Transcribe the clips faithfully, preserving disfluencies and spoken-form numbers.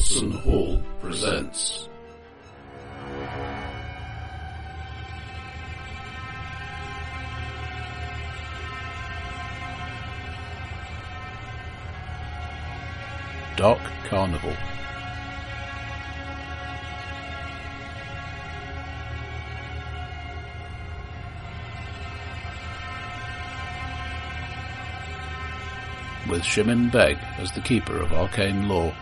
Wilson Hall presents. Dark Carnival. With Shimin Beg as the keeper of arcane lore.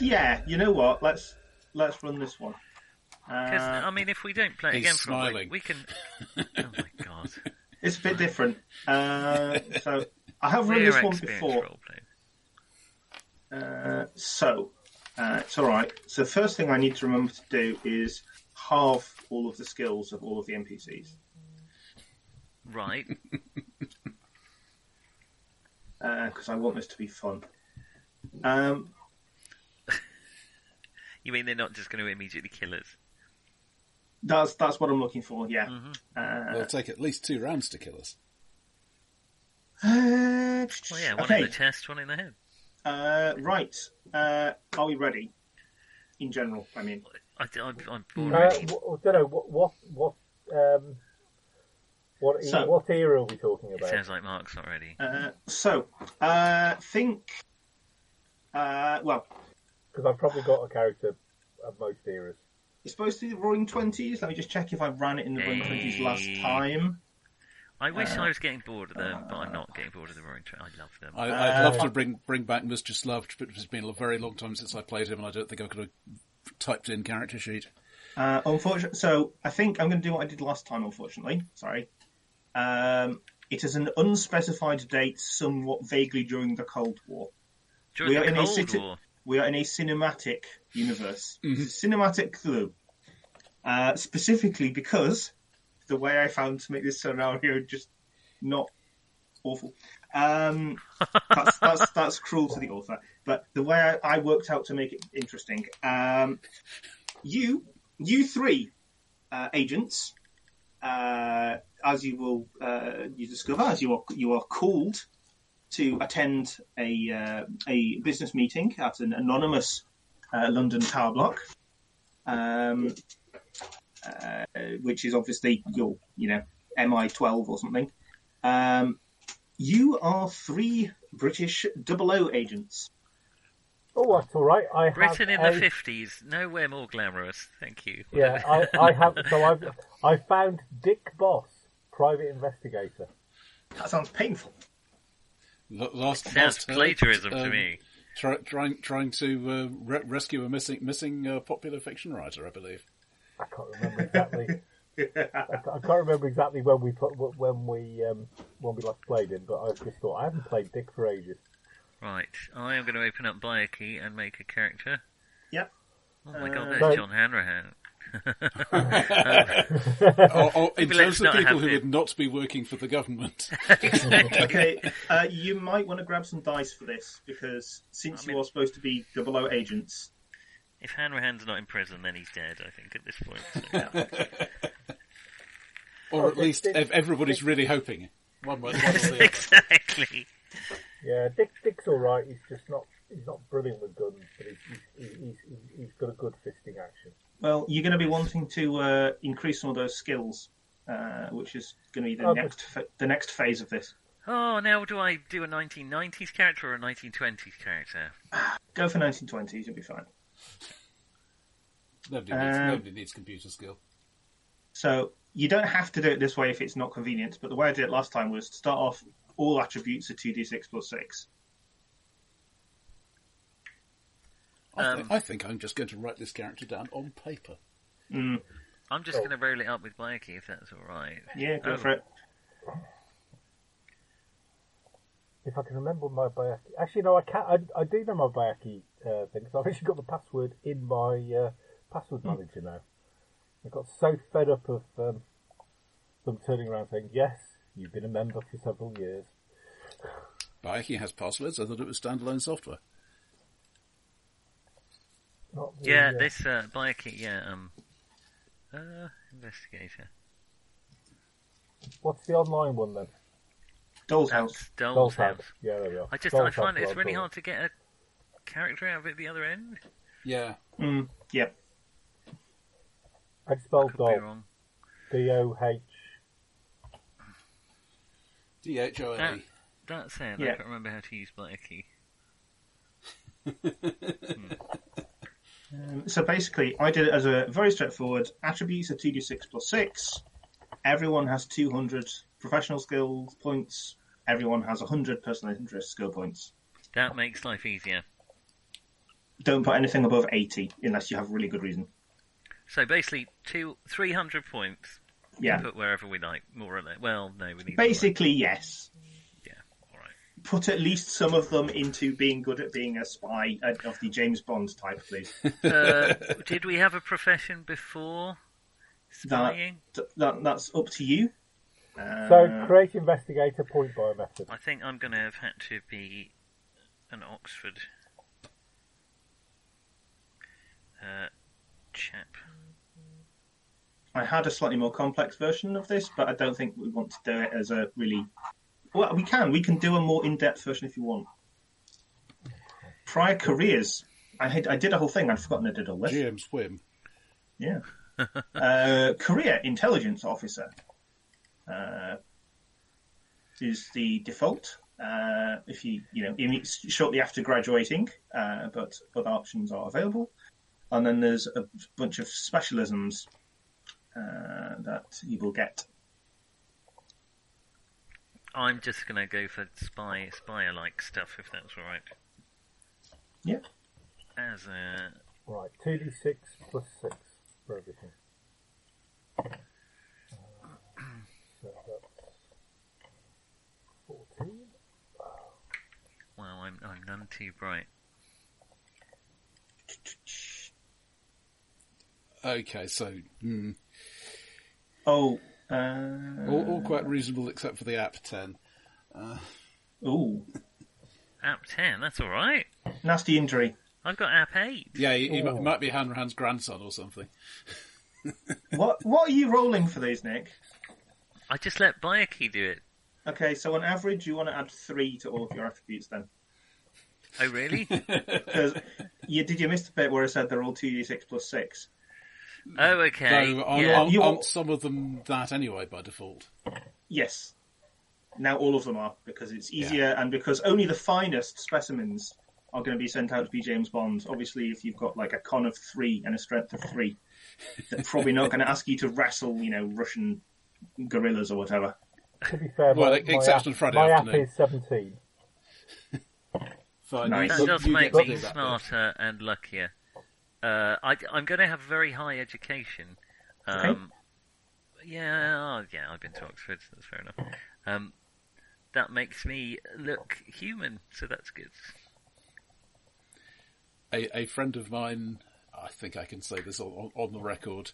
Yeah, you know what? Let's let's run this one. Because uh, I mean, if we don't play it again for a week, we can. Oh my god. It's a bit different. Uh, so I have run this one before. Uh, so uh, it's all right. So the first thing I need to remember to do is halve all of the skills of all of the N P Cs. Right. Because uh, I want this to be fun. Um, you mean they're not just going to immediately kill us? That's that's what I'm looking for, yeah. Mm-hmm. Uh, It'll take at least two rounds to kill us. Uh, well, yeah, one okay. in the chest, one in the head. Uh, right. Uh, are we ready? In general, I mean. I, I, I'm, I'm already... uh, I don't know, what what what, um, what, so, what era are we talking about? It sounds like Mark's not ready. Uh, so, uh, think... Uh, well... Because I've probably got a character of most eras. It's supposed to be the Roaring Twenties. Let me just check if I ran it in the hey. Roaring Twenties last time. I wish uh, I was getting bored of them, uh, but I'm not getting bored of the Roaring Twenties. I love them. I, I'd uh, love to bring bring back Mister Slav, but it's been a very long time since I played him, and I don't think I could have typed in character sheet. Uh, unfortunately, so I think I'm going to do what I did last time. Unfortunately, sorry. Um, it is an unspecified date, somewhat vaguely during the Cold War. During we the are Cold in a city- War. We are in a cinematic universe. Mm-hmm. Cinematic Cthulhu. Uh, specifically because the way I found to make this scenario just not awful. Um, that's, that's, that's cruel to the author. But the way I, I worked out to make it interesting. Um, you, you three uh, agents, uh, as you will uh, you discover, as you are, you are called to attend a uh, a business meeting at an anonymous uh, London tower block, um, uh, which is obviously your, you know, M I twelve or something. Um, you are three British double O agents. Oh, that's all right. I Britain in a... the fifties, nowhere more glamorous. Thank you. Yeah, I, I have. So I've I found Dick Boss, private investigator. That sounds painful. Last, it sounds last plagiarism um, to me. Try, trying, trying to uh, re- rescue a missing, missing uh, popular fiction writer, I believe. I can't remember exactly. I, I can't remember exactly when we put, when we um, when we last played him, but I just thought I haven't played Dick for ages. Right, I am going to open up Bayaki and make a character. Yep. Oh my uh, God, there's so... John Hanrahan. or, or in terms of people who would not be working for the government. Okay, uh, you might want to grab some dice for this, because since I mean, you are supposed to be double O agents. If Hanrahan's not in prison, then he's dead, I think, at this point. So. Or at least if everybody's really hoping. One way, one way exactly. Yeah, Dick, Dick's alright, he's just not he's not brilliant with guns, but he's, he's, he's, he's got a good fisting action. Well, you're going to be wanting to uh, increase some of those skills, uh, which is going to be the oh, next fa- the next phase of this. Oh, now do I do a nineteen nineties character or a nineteen twenties character? Go for nineteen twenties, you'll be fine. Nobody, um, needs, nobody needs computer skill. So you don't have to do it this way if it's not convenient, but the way I did it last time was to start off all attributes are two d six plus six. I, um, th- I think I'm just going to write this character down on paper. Mm. I'm just oh. going to roll it up with Blakey, if that's all right. Yeah, go oh. for it. If I can remember my Blakey... Actually, no, I can't. I, I do know my Blakey uh, thing, so I've actually got the password in my uh, password manager mm. now. I got so fed up of um, them turning around saying, yes, you've been a member for several years. Blakey has passwords. I thought it was standalone software. Not the, yeah, uh, this uh, Bayaki, yeah, um, uh, investigator. What's the online one then? Dolls House. Dolls, Dolls House. House. Yeah, there we are. I just Dolls I find House, it's really hard to get a character out of it at the other end. Yeah. Mm. Yep. I spelled doll. D O H. D H O L E. That, that's it. Yeah. I can't remember how to use Bayaki. hmm. um, so basically, I did it as a very straightforward attributes of two d six plus six. Everyone has two hundred professional skill points. Everyone has one hundred personal interest skill points. That makes life easier. Don't put anything above eighty unless you have really good reason. So basically, two three hundred points. Yeah. Put wherever we like, more or less. Well, no, we need. Basically, more. Yes. Yeah. All right. Put at least some of them into being good at being a spy of the James Bond type, please. Uh, did we have a profession before? Spying? That, that that's up to you. Uh, so create investigator point by method. I think I'm going to have had to be an Oxford uh, chap. I had a slightly more complex version of this, but I don't think we want to do it as a really... Well, we can. We can do a more in-depth version if you want. Prior careers. I, had, I did a whole thing. I'd forgotten I did a list. G M Swim. Yeah. uh, career intelligence officer uh, is the default. Uh, if you, you know, it's shortly after graduating, uh, but other options are available. And then there's a bunch of specialisms Uh, that you will get. I'm just going to go for spy, spy-like stuff, if that's all right. Yeah. As a right, two d six plus six for everything. Uh, so that's fourteen. Well, I'm I'm none too bright. Okay, so. Mm. Oh, uh... all, all quite reasonable except for the app ten. Uh... Ooh. app ten, that's all right. Nasty injury. I've got app eight. Yeah, you, you might be Hanrahan's grandson or something. what What are you rolling for these, Nick? I just let Bayaki do it. Okay, so on average you want to add three to all of your attributes then. Oh, really? Because you, did you miss the bit where I said they're all two d six plus six? Oh, okay. So, aren't, yeah. aren't, aren't some of them that anyway by default? Yes. Now all of them are, because it's easier, yeah. And because only the finest specimens are going to be sent out to be James Bond. Obviously, if you've got like a con of three and a strength of three, they're probably not going to ask you to wrestle, you know, Russian gorillas or whatever. To be fair, well, my, except my, on Friday my afternoon. app is seventeen. Fine. Nice. That does you make me smarter and luckier. Uh, I, I'm going to have very high education. Um, okay. Yeah, yeah. I've been to Oxford, so that's fair enough. Um, that makes me look human, so that's good. A, a friend of mine, I think I can say this on, on the record.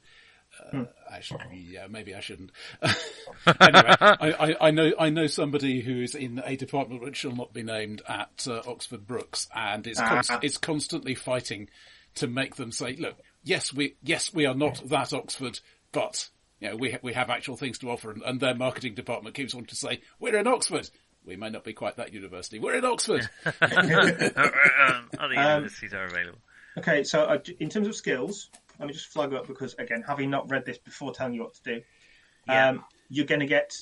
Uh, hmm. Actually, yeah, maybe I shouldn't. anyway, I, I, I know I know somebody who is in a department which shall not be named at uh, Oxford Brookes, and is ah. const- is constantly fighting. To make them say, look, yes, we yes we are not that Oxford, but you know, we ha- we have actual things to offer, and, and their marketing department keeps on to say, we're in Oxford. We may not be quite that university. We're in Oxford. Other universities um, are available. Okay, so uh, in terms of skills, let me just flag up because again, having not read this before, telling you what to do, yeah. um, you're going to get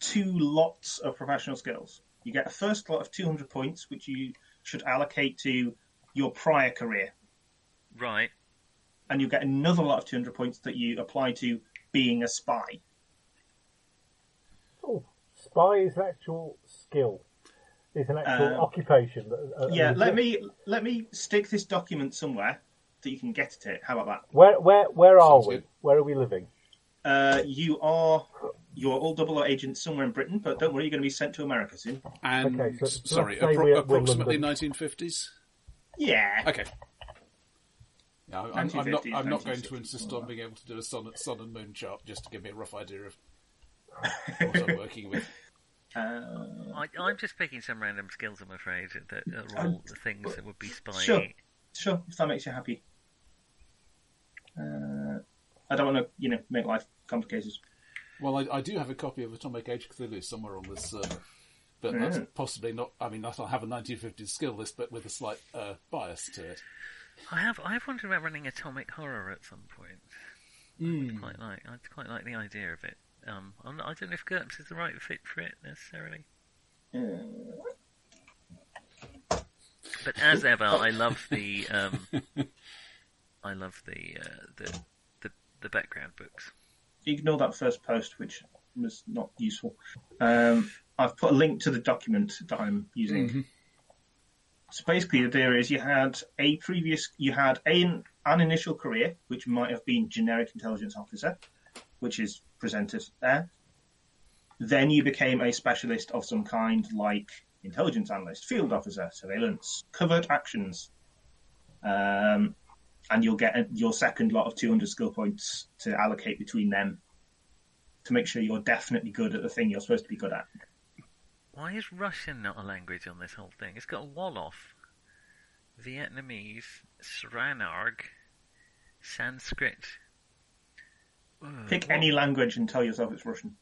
two lots of professional skills. You get a first lot of two hundred points, which you should allocate to your prior career. Right. And you get another lot of two hundred points that you apply to being a spy. Oh, spy is an actual skill. It's an actual um, occupation. Uh, yeah, let it. me let me stick this document somewhere that you can get at it. How about that? Where where where are Sounds we? Good. Where are we living? Uh, you are you're all double O agents somewhere in Britain, but don't worry, you're going to be sent to America soon. And okay, so sorry, appro- approximately nineteen fifties. Yeah. Okay. Yeah, I'm, I'm, I'm not. I'm not going to insist on being able to do a sun, sun and moon chart just to give me a rough idea of what I'm working with. Uh, I, I'm just picking some random skills, I'm afraid, that are all um, the things that would be spying. Sure. Sure, if that makes you happy. Uh, I don't want to, you know, make life complicated. Well, I, I do have a copy of Atomic Age Cthulhu somewhere on this server, but yeah. That's possibly not. I mean, that'll have a nineteen fifties skill list, but with a slight uh, bias to it. I have. I've wondered about running Atomic Horror at some point. Mm. I quite like. I'd quite like the idea of it. Um, I'm not, I don't know if GURPS is the right fit for it necessarily. Yeah. But as ever, I love the. Um, I love the, uh, the the the background books. Ignore that first post, which was not useful. Um, I've put a link to the document that I'm using. Mm-hmm. So basically, the idea is you had a previous, you had a, an initial career, which might have been generic intelligence officer, which is presented there. Then you became a specialist of some kind, like intelligence analyst, field officer, surveillance, covert actions, um, and you'll get a, your second lot of two hundred skill points to allocate between them to make sure you're definitely good at the thing you're supposed to be good at. Why is Russian not a language on this whole thing? It's got Wolof, Vietnamese, Sranarg, Sanskrit. Ugh, Pick what? Any language and tell yourself it's Russian.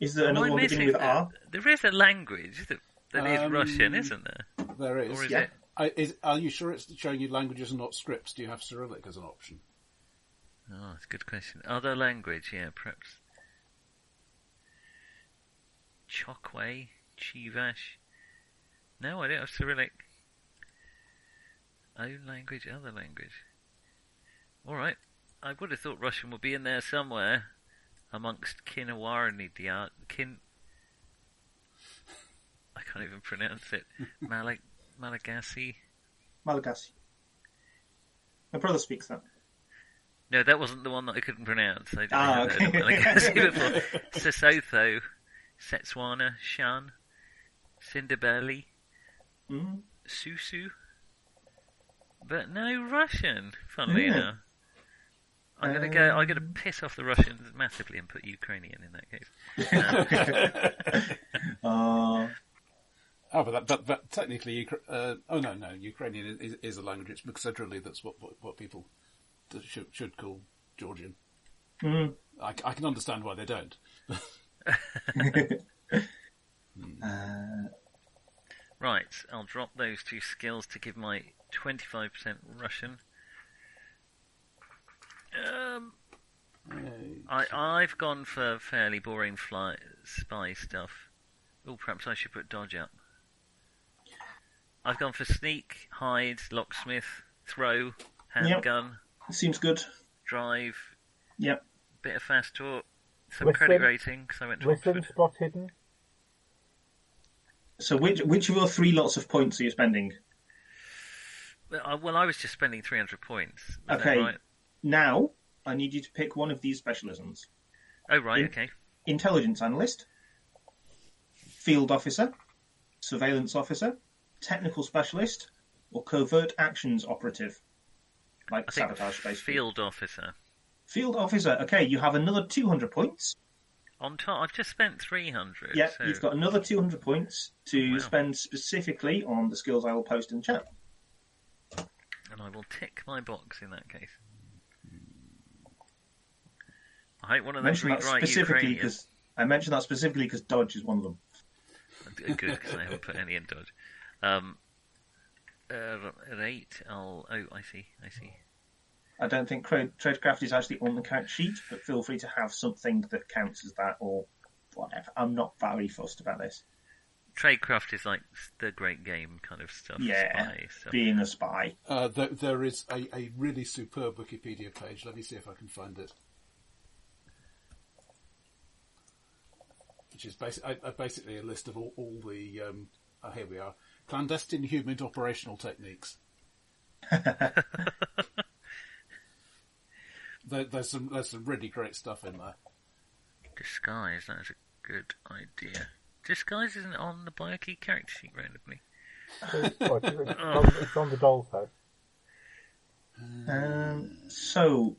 Is there another one beginning with R? There is a language that, that um, is Russian, isn't there? There is. Or is yeah. it? I, is, are you sure it's showing you languages and not scripts? Do you have Cyrillic as an option? Oh, that's a good question. Other language, yeah, perhaps. Chokwe, Chivash. No, I don't have Cyrillic. Own language, other language. Alright. I would have thought Russian would be in there somewhere amongst Kinawarani Diar... Kin... I can't even pronounce it. Malik... Malagasy. Malagasy. My brother speaks that. No, that wasn't the one that I couldn't pronounce. I ah, okay. Heard of Malagasy before. Sesotho, Setswana, Shan, Sindibeli, mm. Susu, but no Russian. Funnily yeah. enough, I'm um... gonna go. I'm gonna piss off the Russians massively and put Ukrainian in that case. uh... Oh, but that, that, that technically, uh, oh no, no, Ukrainian is, is a language. It's because generally that's what, what, what people should, should call Georgian. Mm. I, I can understand why they don't. hmm. uh, right, I'll drop those two skills to give my twenty-five percent Russian. Um, right. I, I've gone for fairly boring fly, spy stuff. Oh, perhaps I should put dodge up. I've gone for sneak, hide, locksmith, throw, handgun. Yep. Seems good. Drive. Yep. Bit of fast talk. Some Western, credit rating, because I went to Western, Oxford. Spot hidden. So which which of your three lots of points are you spending? Well, I, well, I was just spending three hundred points. Okay. Right? Now, I need you to pick one of these specialisms. Oh, right, In, okay. Intelligence analyst, field officer, surveillance officer, technical specialist, or covert actions operative, like I sabotage basically. Field officer. Field officer. Okay, you have another two hundred points. On top, I've just spent three hundred. Yeah, so... you've got another two hundred points to wow. spend specifically on the skills I will post in chat. And I will tick my box in that case. I hope one of them read right Ukrainian. Cause, I mentioned that specifically because dodge is one of them. Good, because I haven't put any in dodge. Um, uh, right, I'll, oh, I see, I see. I don't think tradecraft is actually on the count sheet, but feel free to have something that counts as that or whatever. I'm not very fussed about this. Tradecraft is like the great game kind of stuff. Yeah, spy, so. Being a spy. Uh, there, there is a, a really superb Wikipedia page. Let me see if I can find it. Which is basi- uh, basically a list of all, all the, um, oh, here we are. Clandestine human operational techniques. there, there's some there's some really great stuff in there. Disguise, that is a good idea. Disguise isn't on the Bayaki character sheet randomly. It's on the Dolls House. Um, so,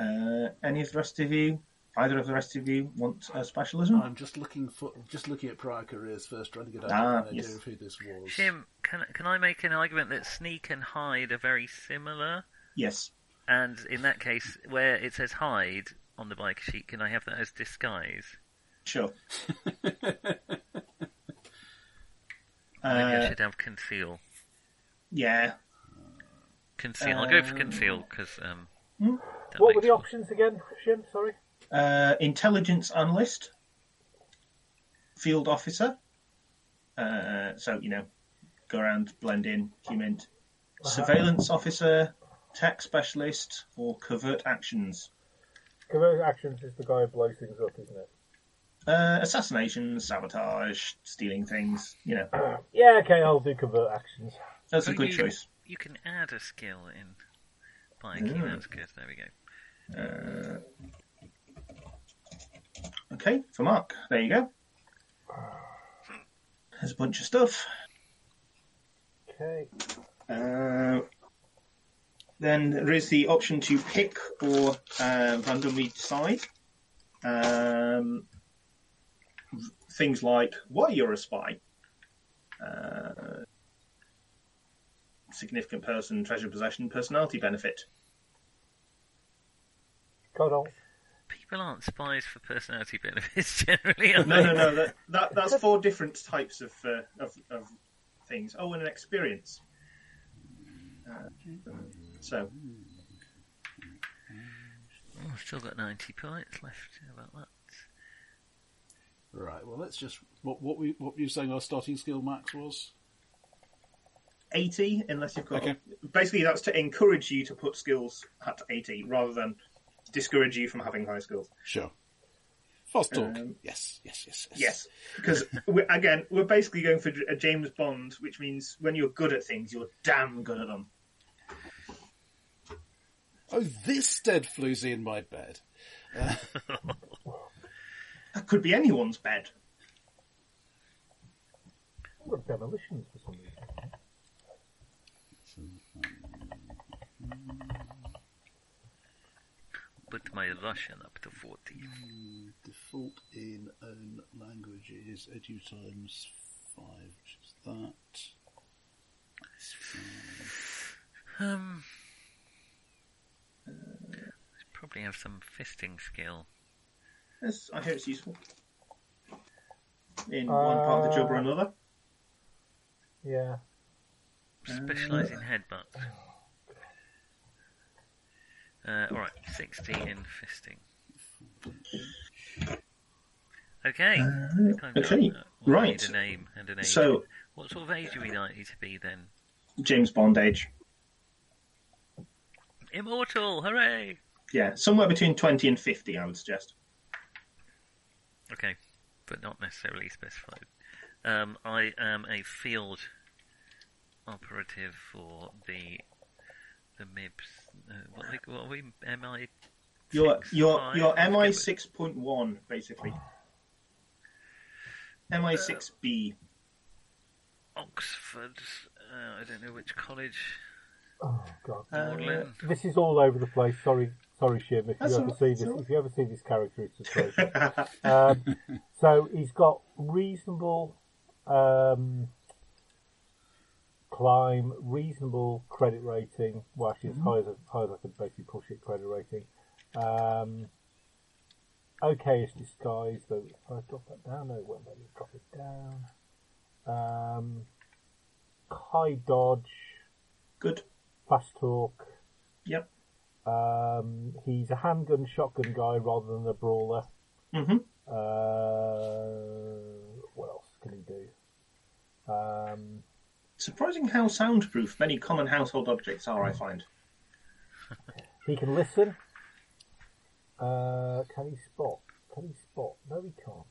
uh, any of the rest of you either of the rest of you want a specialism? I'm just looking for, just looking at prior careers first, trying to get ah, an idea yes. of who this was. Shim, can can I make an argument that sneak and hide are very similar? Yes. And in that case, where it says hide on the bike sheet, can I have that as disguise? Sure. Maybe I should have conceal. Yeah. Conceal. Um, I'll go for conceal, because... Um, hmm? What were the sense. options again, Shim? Sorry. Uh, intelligence analyst. Field officer. Uh, so, you know, go around, blend in, document. Uh-huh. Surveillance officer. Tech specialist. Or covert actions. Covert actions is the guy who blows things up, isn't it? Uh, assassination, sabotage, stealing things, you know. Uh, yeah, okay, I'll do covert actions. That's so a good you, choice. You can add a skill in biking, mm. that's good, there we go. Uh, okay, for Mark, there you go. There's a bunch of stuff. Okay. Uh, then there is the option to pick or uh, randomly decide. Um... Things like why you're a spy, uh, significant person, treasure possession, personality benefit. God, oh. People aren't spies for personality benefits generally. Are no, they? no, no, that, that that's four different types of uh, of, of things. Oh, and an experience. Uh, so, oh, I've still got ninety points left about that. Right, well, let's just... What what we what you were saying our starting skill max was? eighty, unless you've got... Okay. Basically, that's to encourage you to put skills at eighty, rather than discourage you from having high skills. Sure. Fast talk. Um, yes, yes, yes, yes. Yes, because, we're, again, we're basically going for a James Bond, which means when you're good at things, you're damn good at them. Oh, this dead floozy in my bed. Uh, That could be anyone's bed. Or demolitions for some reason. Put my Russian up to forty. Mm, default in own language is edu times five, which is that. Um, I probably have some fisting skill. Yes, I hear it's useful in uh, one part of the job or another. Yeah. Specialise in headbutts. Uh, all right, sixty in fisting. Okay. Uh, okay. We'll right. Need a name and an age. So, what sort of age are we likely to be then? James Bond age. Immortal! Hooray! Yeah, somewhere between twenty and fifty, I would suggest. Okay, but not necessarily specified. Um, I am a field operative for the the M I Bs. Uh, what, what are we? M I? You're you're you're M I six point one basically. M I six B. Oxford. Uh, I don't know which college. Oh God! Um, this is all over the place. Sorry. Sorry, Shim, if that's you ever see this, if you ever see this character, it's atrocious. um, so he's got reasonable um, climb, reasonable credit rating. Well, actually, as mm-hmm. high as high as I could basically push it. Credit rating, um, okayish disguise. Though if I drop that down, no, it won't let me drop it down. Um, high dodge, good, fast talk. Yep. Um, he's a handgun, shotgun guy rather than a brawler. Mm-hmm. Uh, what else can he do? Um, Surprising how soundproof many common household objects are, I find. He can listen. Uh, can he spot? Can he spot? No, he can't.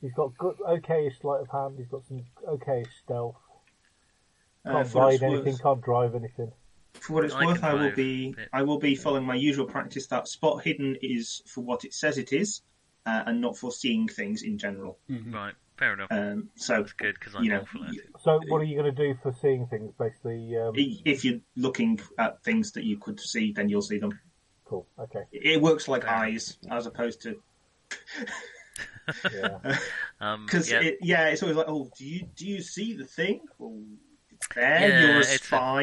He's got good, okayish sleight of hand. He's got some okayish stealth. Can't ride uh, anything. Worse. Can't drive anything. For what it's I worth, I will be I will be following my usual practice that spot hidden is for what it says it is, uh, and not for seeing things in general. Mm-hmm. Right, fair enough. Um, so that's good because I'm you know, awful at it. So what are you going to do for seeing things, basically? Um... If you're looking at things that you could see, then you'll see them. Cool. Okay. It works like eyes as opposed to. Yeah. Because um, yeah. It, yeah, it's always like, oh, do you do you see the thing? Well, it's there. Yeah, you're a spy.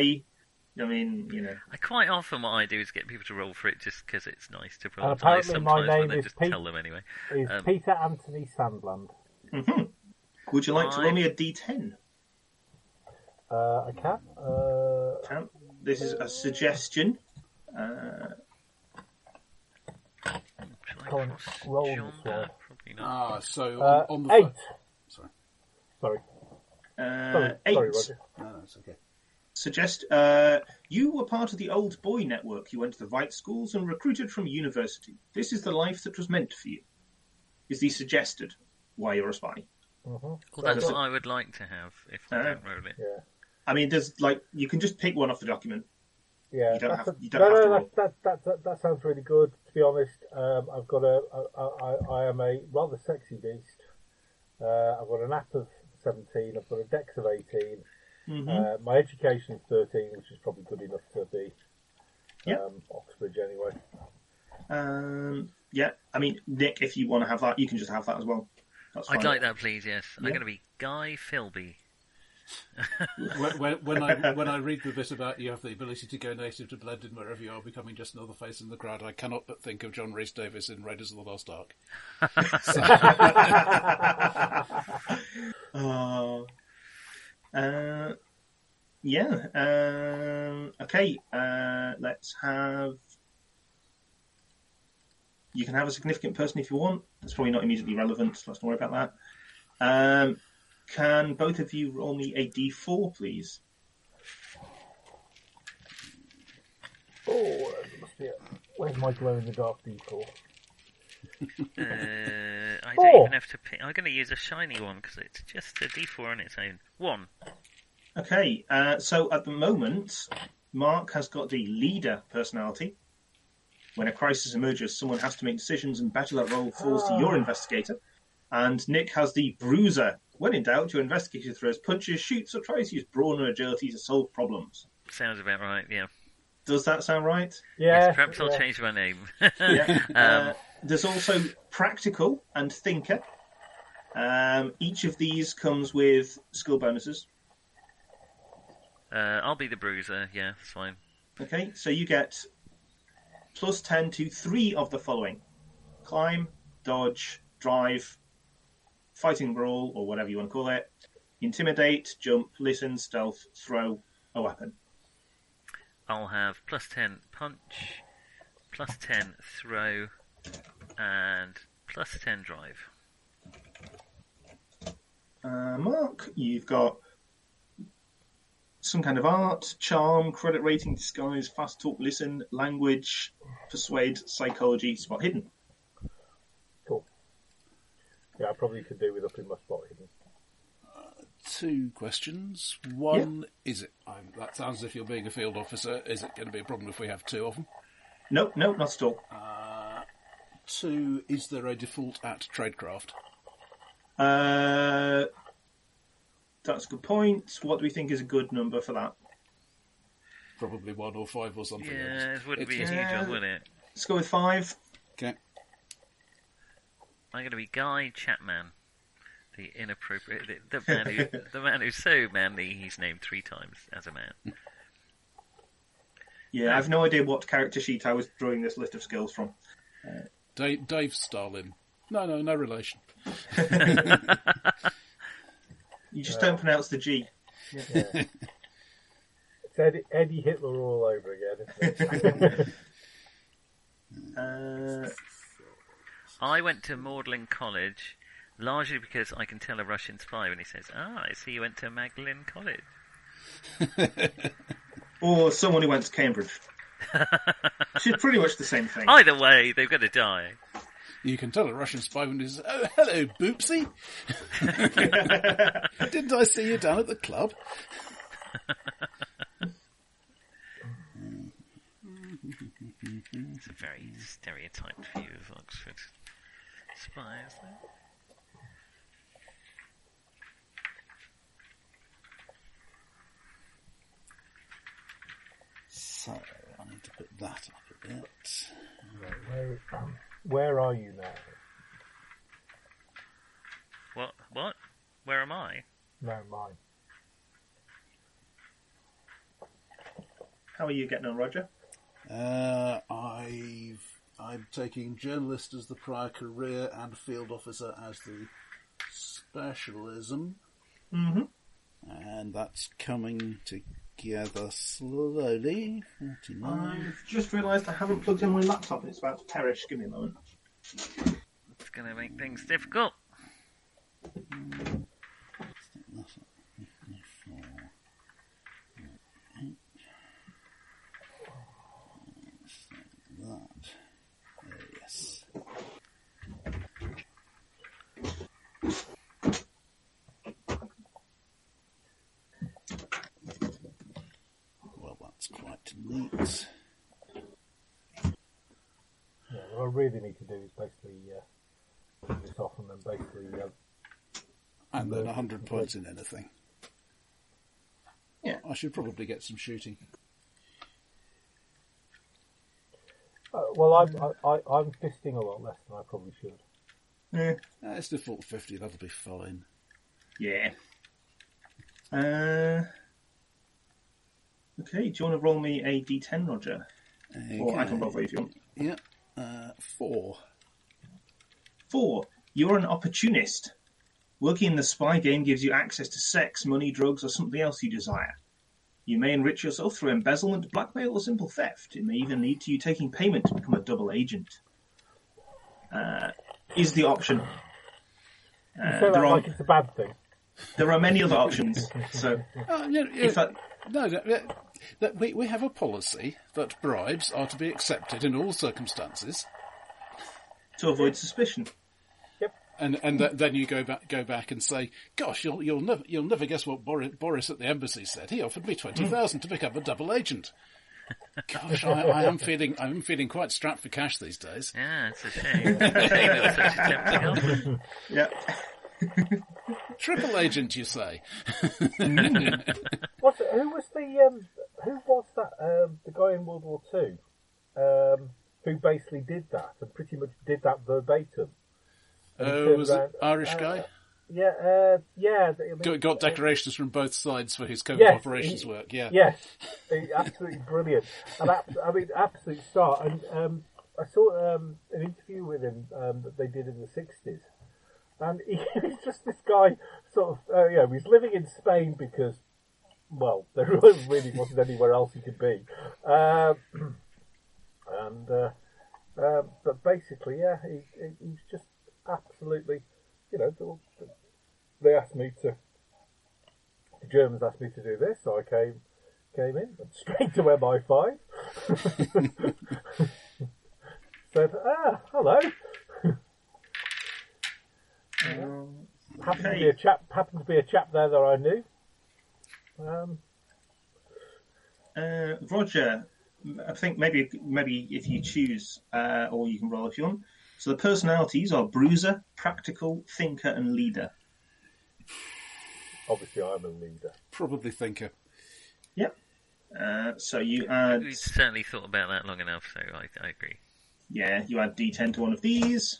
A... I mean, you know. I quite often what I do is get people to roll for it just because it's nice to roll. And apparently, sometimes my name is just Pete, tell them anyway. Is um, Peter Anthony Sandland. Mm-hmm. Would you like I... to roll me a D ten? Uh, I can. Uh... This is a suggestion. Uh... Can't roll John, ah, so uh, on, on the eight. Sorry, sorry. Uh, sorry, eight. Sorry, Roger. No, no, it's okay. Suggest uh, you were part of the old boy network. You went to the right schools and recruited from university. This is the life that was meant for you. Is the suggested why you're a spy? Mm-hmm. Well, so that's what I would like to have if I uh, don't roll it. Yeah. I mean, there's like you can just pick one off the document. Yeah, you don't have, a, you don't no, have to no, that, that, that, that sounds really good. To be honest, um, I've got a, I, I, I am a rather sexy beast. Uh, I've got an app of seventeen. I've got a dex of eighteen. Mm-hmm. Uh, my education's thirteen, which is probably good enough to be um, yep. Oxbridge anyway. Um, yeah, I mean, Nick, if you want to have that, you can just have that as well. That's I'd fine. Like that, please. Yes, yeah. I'm going to be Guy Philby. when, when, when I when I read the bit about you have the ability to go native to blended wherever you are, becoming just another face in the crowd, I cannot but think of John Rhys Davies in Raiders of the Lost Ark. So. uh, uh, yeah. Um, okay. Uh, let's have. You can have a significant person if you want. That's probably not immediately relevant, so let's not worry about that. Um. Can both of you roll me a D four, please? Oh, where's my glow-in-the-dark D four? uh, I don't oh. even have to pick. I'm going to use a shiny one, because it's just a D four on its own. One. Okay, uh, so at the moment, Mark has got the leader personality. When a crisis emerges, someone has to make decisions, and battle that role falls oh. to your investigator. And Nick has the bruiser. When in doubt, your investigator throws punches, shoots, or tries to use brawn and agility to solve problems. Sounds about right, yeah. Does that sound right? Yeah. Yes, perhaps yeah. I'll change my name. Yeah. um, uh, there's also practical and thinker. Um, each of these comes with skill bonuses. Uh, I'll be the bruiser, yeah, that's fine. Okay, so you get plus ten to three of the following. Climb, dodge, drive... Fighting brawl, or whatever you want to call it. Intimidate, jump, listen, stealth, throw a weapon. I'll have plus ten punch, plus ten throw, and plus ten drive. Uh, Mark, you've got some kind of art, charm, credit rating, disguise, fast talk, listen, language, persuade, psychology, spot hidden. Yeah, I probably could do with upping my spot hidden. Uh, two questions. One, yeah. Is it? I'm, that sounds as if you're being a field officer. Is it going to be a problem if we have two of them? No, no, not at all. Uh, two, is there a default at tradecraft? Uh, that's a good point. What do we think is a good number for that? Probably one or five or something. Yeah, else. It wouldn't it's, be a huge yeah. one, wouldn't it? Let's go with five. Okay. I'm going to be Guy Chapman, the inappropriate, the, the man who, the man who's so manly he's named three times as a man. Yeah, I have no idea what character sheet I was drawing this list of skills from. Uh, Dave, Dave Stalin. No, no, no relation. You just uh, don't pronounce the G. Yeah. Yeah. It's Eddie, Eddie Hitler all over again, isn't it? uh... I went to Magdalen College largely because I can tell a Russian spy when he says, ah, I see you went to Magdalen College. Or someone who went to Cambridge. Which is pretty much the same thing. Either way, they've got to die. You can tell a Russian spy when he says, oh, hello, Boopsy. Didn't I see you down at the club? It's a very stereotyped view of Oxford. Spies. So I need to put that up a bit. So, um, where are you now? What? What? Where am I? No, mine. How are you getting on, Roger? Uh, I've, I'm taking journalist as the prior career and field officer as the specialism. Mm-hmm. And that's coming together slowly. forty-nine. I've just realised I haven't plugged in my laptop and it's about to perish. Give me a moment. It's going to make things difficult. That. Yes. Well, that's quite neat. Yeah, what I really need to do is basically uh, put this off and then basically... Uh, and then one hundred points in anything. Yeah. I should probably get some shooting. Uh, well, I'm, I, I, I'm fisting a lot less than I probably should. Yeah. Uh, it's default fifty, that'll be fine. Yeah. Uh, okay, do you want to roll me a d ten, Roger? Okay. Or I can roll if you want. Yeah. Uh, four. Four. You're an opportunist. Working in the spy game gives you access to sex, money, drugs, or something else you desire. You may enrich yourself through embezzlement, blackmail, or simple theft. It may even lead to you taking payment to become a double agent. Uh, is the option. Uh, you say that are, like it's a bad thing. There are many other options. So, uh, you know, if that, no, that we we have a policy that bribes are to be accepted in all circumstances to avoid suspicion. And and th- then you go back go back and say, "Gosh, you'll you'll never you'll never guess what Boris, Boris at the embassy said. He offered me twenty thousand to become a double agent." Gosh, I, I am feeling I am feeling quite strapped for cash these days. Yeah, it's a shame. It's a shame it was such a tempting offer. Yeah. Triple agent, you say? What? Who was the um, who was that um, the guy in World War Two um, who basically did that and pretty much did that verbatim? Oh, uh, was around. It Irish uh, guy? Yeah, uh, yeah. I mean, got, got decorations uh, from both sides for his covert yes, operations he, work, yeah. Yes, he, absolutely brilliant. And I mean, absolute star. And um, I saw um, an interview with him um, that they did in the sixties. And he, he's just this guy, sort of, uh, you know, he's living in Spain because, well, there really wasn't anywhere else he could be. Uh, and, uh, uh, but basically, yeah, he, he, he's just, absolutely, you know, they asked me to, the Germans asked me to do this, so I came came in, and straight to M I five, said, ah, hello. Um, happened, okay. to be a chap, happened to be a chap there that I knew. Um, uh, Roger, I think maybe maybe if you choose, uh, or you can roll if you want. So the personalities are bruiser, practical, thinker, and leader. Obviously, I'm a leader. Probably thinker. Yep. Uh, so you add... We've certainly thought about that long enough, so I, I agree. Yeah, you add D ten to one of these.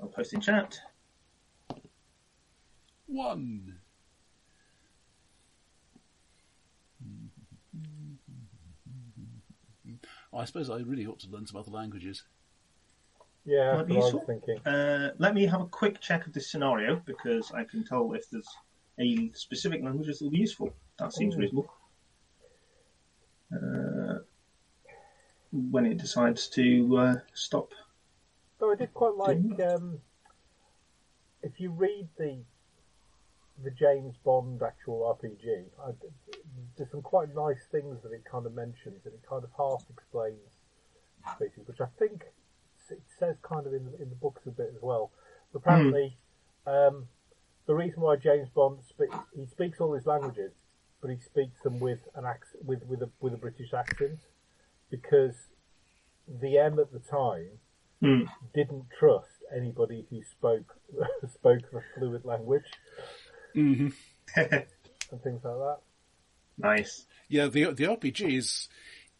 I'll post in chat. One. I suppose I really ought to learn some other languages. Yeah, might be useful. Uh, let me have a quick check of this scenario because I can tell if there's a specific language that will be useful. That seems mm. reasonable. Uh, when it decides to uh, stop. So I did quite like um, if you read the the James Bond actual R P G. I, there's some quite nice things that it kind of mentions and it kind of half explains, basically, which I think. It says kind of in the, in the books a bit as well. Apparently, mm. um, the reason why James Bond spe- he speaks all his languages, but he speaks them with an ac- with with a with a British accent, because the M at the time mm. didn't trust anybody who spoke spoke a fluid language mm-hmm. and things like that. Nice. Yeah, the the R P G is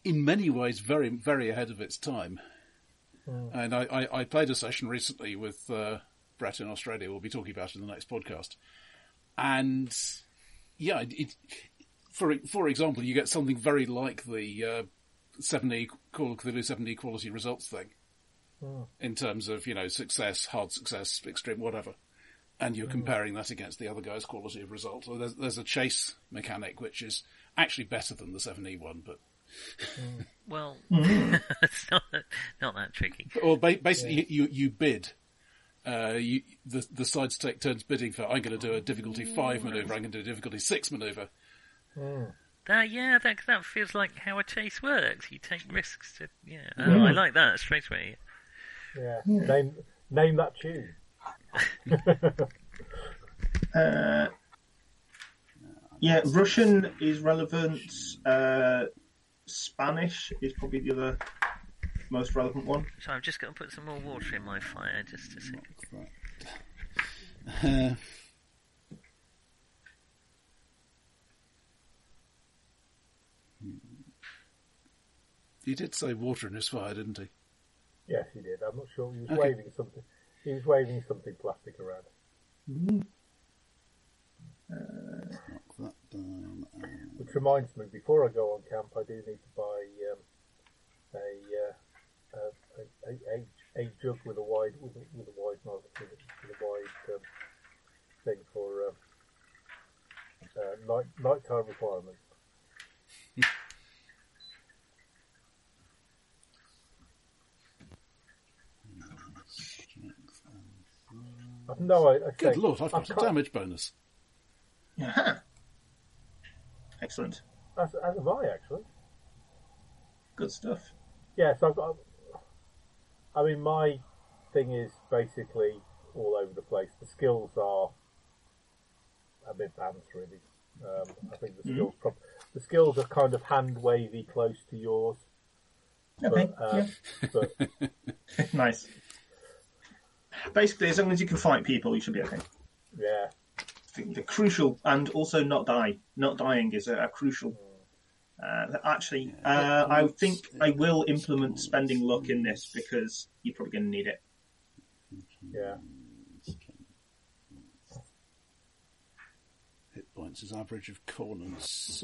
in many ways very very ahead of its time. Mm. And I, I, I played a session recently with uh, Brett in Australia. We'll be talking about it in the next podcast. And yeah, it, for for example, you get something very like the uh, seven E Call of Cthulhu seven E quality results thing, mm. in terms of, you know, success, hard success, extreme, whatever. And you're mm. comparing that against the other guy's quality of result. Or there's, there's a chase mechanic which is actually better than the seven E one, but. Mm. Well, mm. it's not that, not that tricky. Or ba- basically, yeah. you you bid. Uh, you, the the sides take turns bidding for. I'm going to do a difficulty mm. five maneuver. I'm going to do a difficulty six maneuver. Mm. That yeah, that that feels like how a chase works. You take risks. To, yeah, uh, mm. I like that straight away. Yeah, yeah. name name that tune. uh, yeah, Russian is relevant. Uh, Spanish is probably the other most relevant one. So I'm just going to put some more water in my fire just a second. Uh, he did say water in his fire, didn't he? Yes, he did. I'm not sure. He was okay. waving something. He was waving something plastic around. Mm-hmm. Uh, that down. Which reminds me, before I go on camp, I do need to buy um, a, uh, a, a, a a jug with a wide with a, with a wide nozzle, with a, with a wide um, thing for um, uh, night nighttime requirements. No, I, I good lord! I've got I a damage bonus. Yeah. Excellent. As, as have I, actually. Good stuff. Yes, yeah, so I've got... I mean, my thing is basically all over the place. The skills are a bit balanced, really. Um, I think the skills... Mm. Prob- the skills are kind of hand-wavy close to yours. Okay, but, um, yeah. But... Nice. Basically, as long as you can fight people, you should be okay. Yeah. The crucial, and also not die. Not dying is a, a crucial. Uh, actually, uh, I think I will implement spending luck in this because you're probably going to need it. Yeah. Hit points is average of corners.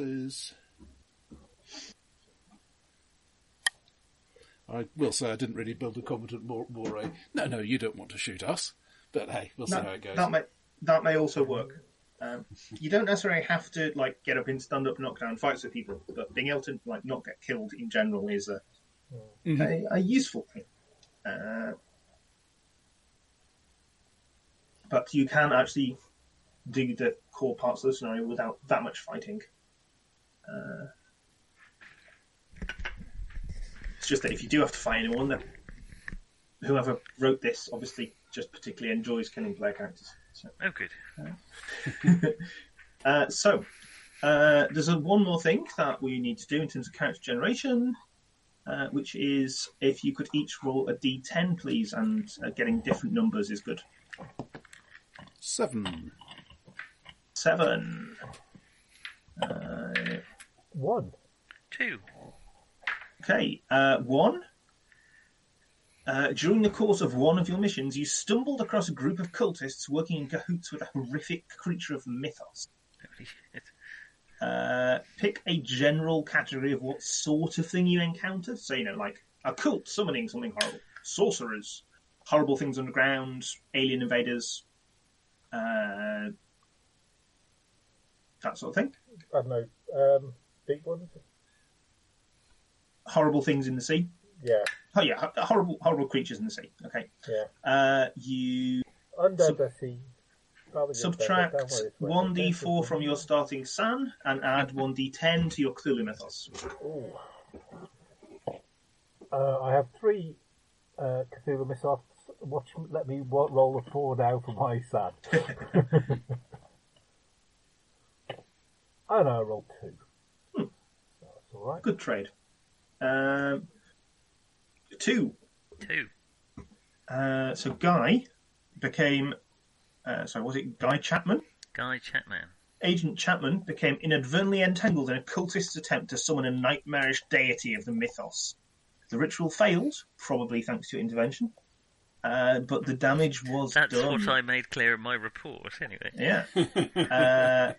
I will say I didn't really build a competent moray. No, no, you don't want to shoot us. But hey, we'll see no, how it goes. That may- That may also work. Um, you don't necessarily have to like get up in stand-up, knockdown fights with people, but being able to like not get killed in general is a, mm-hmm. a, a useful thing. Uh, but you can actually do the core parts of the scenario without that much fighting. Uh, it's just that if you do have to fight anyone, then whoever wrote this obviously just particularly enjoys killing player characters. So. Oh, good. Uh, uh, so, uh, there's a, one more thing that we need to do in terms of character generation, uh, which is if you could each roll a d ten, please, and uh, getting different numbers is good. Seven. Seven. Uh, one. Two. Okay, uh, one. Uh, during the course of one of your missions, you stumbled across a group of cultists working in cahoots with a horrific creature of mythos. Uh, pick a general category of what sort of thing you encounter. So, you know, like a cult summoning something horrible, sorcerers, horrible things underground, alien invaders, uh, that sort of thing. I don't know. Um, big ones? Horrible things in the sea. Yeah. Oh yeah, horrible, horrible creatures in the sea. Okay. Yeah. Uh, you under sub- the sea. Subtract one d four from your starting sun and add one d ten to your Cthulhu Mythos. Oh. Uh, I have three uh, Cthulhu Mythos. Watch, let me roll a four now for my sun. I know I rolled two. Hmm. That's all right. Good trade. Um. Two. Two. Uh, so Guy became, uh, sorry, was it Guy Chapman? Guy Chapman. Agent Chapman became inadvertently entangled in a cultist's attempt to summon a nightmarish deity of the mythos. The ritual failed, probably thanks to your intervention, uh, but the damage was That's done. That's what I made clear in my report, anyway. Yeah. uh,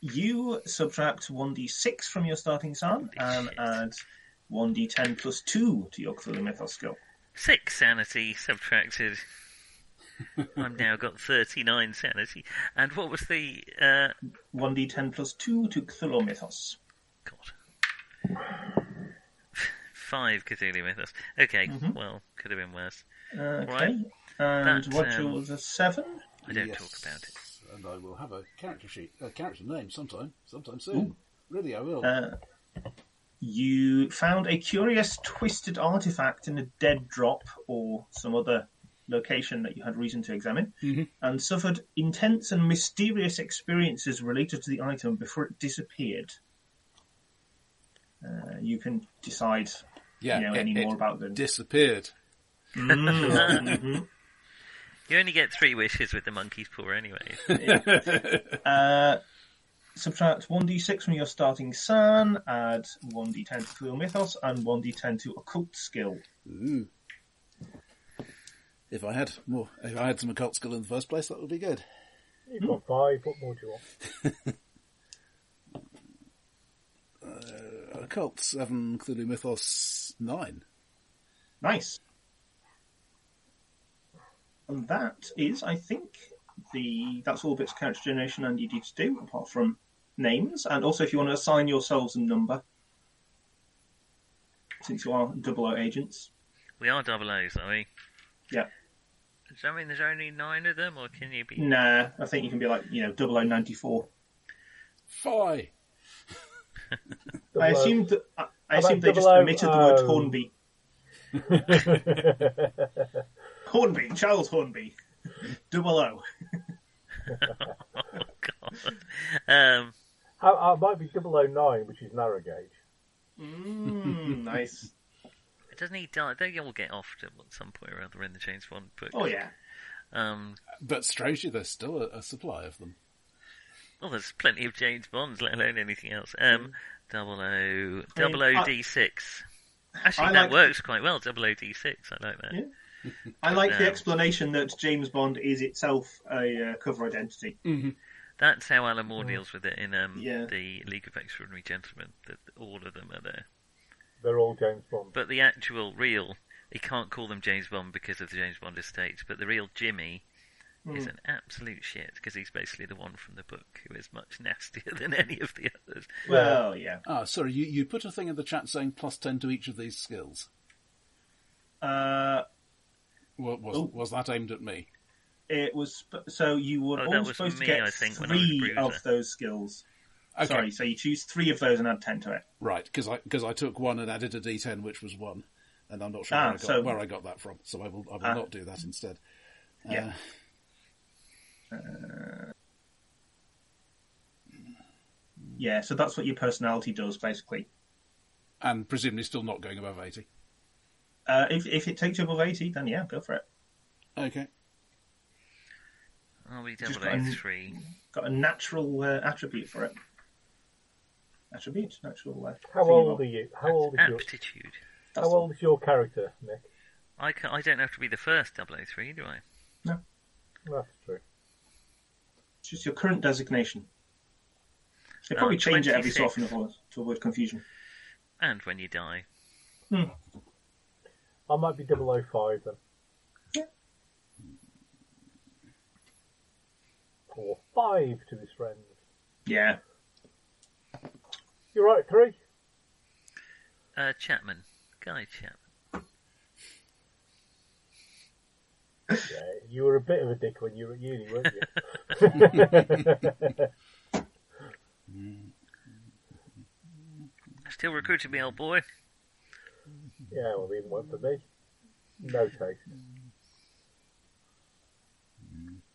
you subtract one d six from your starting sum and add one d ten plus two to your Cthulhu Mythos skill. Six sanity subtracted. I've now got thirty-nine sanity. And what was the... Uh... one d ten plus two to Cthulhu Mythos. God. Five Cthulhu Mythos. Okay, mm-hmm. Well, could have been worse. Uh, okay, right. And that, what um, was a seven? I don't yes. talk about it. And I will have a character sheet, a character name sometime, sometime soon. Ooh. Really, I will. Uh, you found a curious twisted artifact in a dead drop or some other location that you had reason to examine, mm-hmm. and suffered intense and mysterious experiences related to the item before it disappeared. Uh, you can decide yeah, you know, it, any more about them. Disappeared. Mm-hmm. You only get three wishes with the monkey's paw anyway. Yeah. Uh, subtract one d six from your starting sun, add one d ten to Cthulhu Mythos, and one d ten to Occult Skill. Ooh. If I had more, if I had some occult skill in the first place, that would be good. You've got hmm. five, what more do you want? Uh, occult seven, Cthulhu Mythos nine. Nice. And that is, I think, the that's all bits of character generation and you need to do, apart from names. And also, if you want to assign yourselves a number, since you are double O agents. We are double O's, are we? Yeah. Does that mean there's only nine of them, or can you be... Nah, I think you can be like, you know, double O ninety-four. Fie! I assumed that, I, I assumed they just omitted the word Hornby. Hornby, Charles Hornby, double O. Oh God! Um, I, I might be double O nine, which is narrow gauge. Mm, nice. It doesn't he die? They all get off at some point or other in the James Bond book. Oh yeah. Um, but strangely, there's still a, a supply of them. Well, there's plenty of James Bonds, let alone anything else. Um, double O, double O D six. Actually, that works quite well. Double O D six. I like that. Yeah. I like um, the explanation that James Bond is itself a uh, cover identity. Mm-hmm. That's how Alan Moore deals with it in um, yeah. the League of Extraordinary Gentlemen. That all of them are there. They're all James Bond. But the actual real, he can't call them James Bond because of the James Bond estate, but the real Jimmy mm. is an absolute shit because he's basically the one from the book who is much nastier than any of the others. Well, yeah. Ah, sorry, you, you put a thing in the chat saying plus ten to each of these skills. Uh... Was, was, was that aimed at me? It was. So you were oh, all supposed me, to get think, three of those skills. Okay. Sorry, so you choose three of those and add ten to it. Right, because I because I took one and added a D ten, which was one, and I'm not sure ah, where, I got, so, where I got that from. So I will I will ah, not do that instead. Yeah. Uh, uh, yeah. So that's what your personality does, basically. And presumably, still not going above eighty. Uh, if if it takes you above eighty, then yeah, go for it. Okay. I'll be double eight three. Got a natural uh, attribute for it. Attribute, natural. Uh, how old are you? How old is your aptitude? How old is your character, Nick? I can, I don't have to be the first double eight three, do I? No. That's true. It's just your current designation. They so probably um, change it every so often to avoid confusion. And when you die. Hmm. I might be double O five then. Yeah. Or five to his friend. Yeah. You're right, three? Uh, Chapman. Guy Chapman. Yeah, you were a bit of a dick when you were at uni, weren't you? Still recruiting me, old boy. Yeah, well, even one for me. No taste.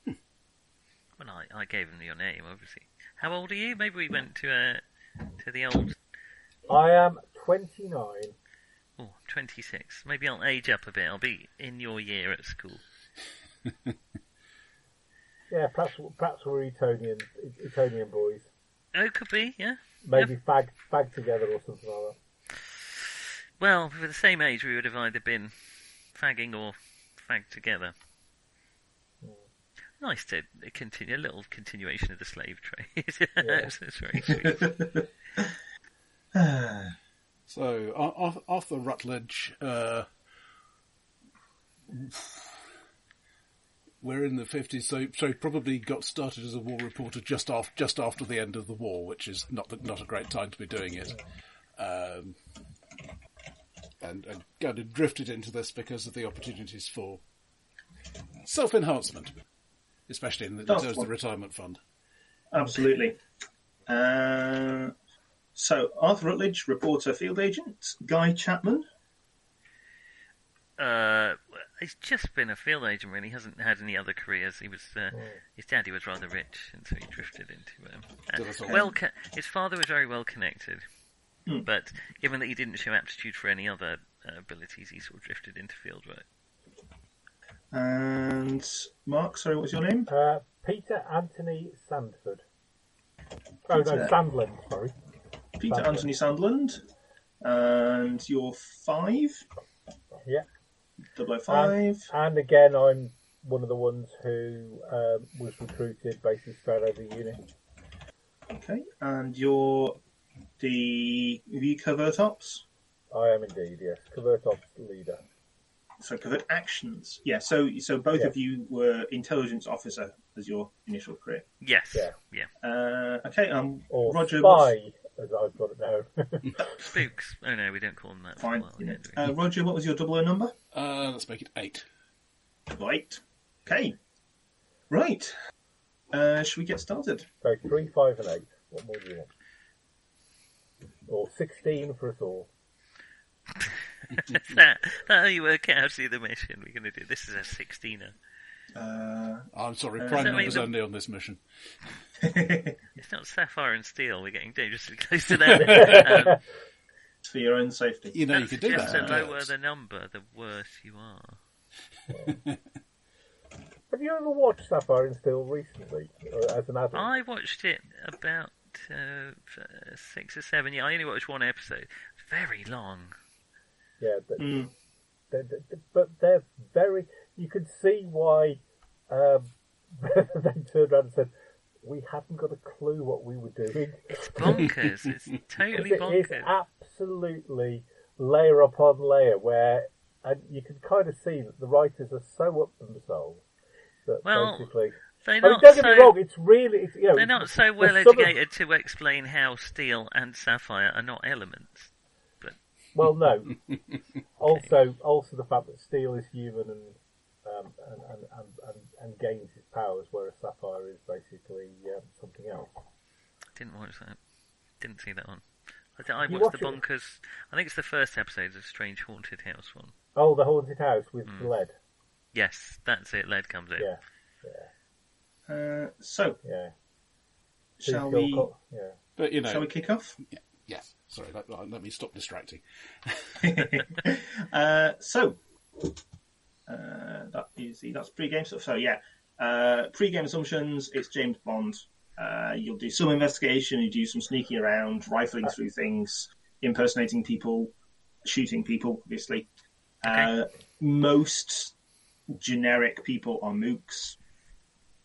Well, I, I gave him your name, obviously. How old are you? Maybe we went to uh, to the old... I am twenty-nine. Oh, twenty-six. Maybe I'll age up a bit. I'll be in your year at school. Yeah, perhaps perhaps we're Etonian, Etonian boys. Oh, could be, yeah. Maybe yep. fag, fag together or something like that. Well, if we were the same age, we would have either been fagging or fagged together. Nice to continue, a little continuation of the slave trade. That's very sweet. So, uh, Arthur Rutledge, uh, we're in the fifties, so, so probably got started as a war reporter just after, just after the end of the war, which is not the, not a great time to be doing it. Um, and, and kind of drifted into this because of the opportunities for self-enhancement. Especially in the, oh, the retirement fund. Absolutely. Uh, so, Arthur Rutledge, reporter, field agent. Guy Chapman? Uh, he's just been a field agent, really. He hasn't had any other careers. He was uh, his daddy was rather rich, and so he drifted into... Um, uh, well, co- his father was very well connected, hmm. but given that he didn't show aptitude for any other uh, abilities, he sort of drifted into field work. And Mark, sorry, what's your name? Uh, Peter Anthony Sandford. Oh, Peter. no, Sandland, sorry. Peter Sandland. Anthony Sandland. And you're five? Yeah. Double O five. And, and again, I'm one of the ones who um, was recruited basically straight over the unit. Okay, and you're the... Have you covert ops? I am indeed, yes. Covert ops leader. So covert actions, yeah. So, so both yeah. of you were intelligence officer as your initial career. Yes. Yeah. yeah. Uh, okay. Um. Or Roger. Spy, what's... as I've got it now. Spooks. Oh no, we don't call them that. Fine. Well, yeah. uh, Roger, what was your double O number? Uh, let's make it eight. Right. Okay. Right. Uh, should we get started? So three, five, and eight. What more do you want? Or sixteen for us all. that, that how you work out to the mission we're going to do. This is a sixteener. Uh, I'm sorry, uh, prime numbers the... only on this mission. It's not Sapphire and Steel. We're getting dangerously close to that. um, it's for your own safety. You know you could do that. The lower yeah. the number, the worse you are. Have you ever watched Sapphire and Steel recently as an adult? I watched it about uh, six or seven years. I only watched one episode. Very long. Yeah, but, mm. they're, they're, but they're very... You can see why um, they turned around and said, we haven't got a clue what we were doing. It's bonkers. It's totally bonkers. It's absolutely layer upon layer where... And you can kind of see that the writers are so up themselves that well, basically... They're not I mean, don't so, get me wrong, it's really... It's, you know, they're not so well educated of... to explain how steel and sapphire are not elements. Well, no. Also, also the fact that steel is human and, um, and, and, and, and gains its powers, whereas sapphire is basically um, something else. Didn't watch that. Didn't see that one. I, I watched watch the bonkers. It? I think it's the first episode of Strange Haunted House one. Oh, the haunted house with mm. lead. Yes, that's it. Lead comes in. Yeah. yeah. Uh, so, yeah. Shall we? Co- yeah. But you know, shall we kick off? Yeah. Yes. Sorry, let, let me stop distracting. uh, so, uh, that is the, that's pre-game stuff. So, yeah, uh, pre-game assumptions, it's James Bond. Uh, you'll do some investigation, you do some sneaking around, rifling through things, impersonating people, shooting people, obviously. Okay. Uh, most generic people are mooks.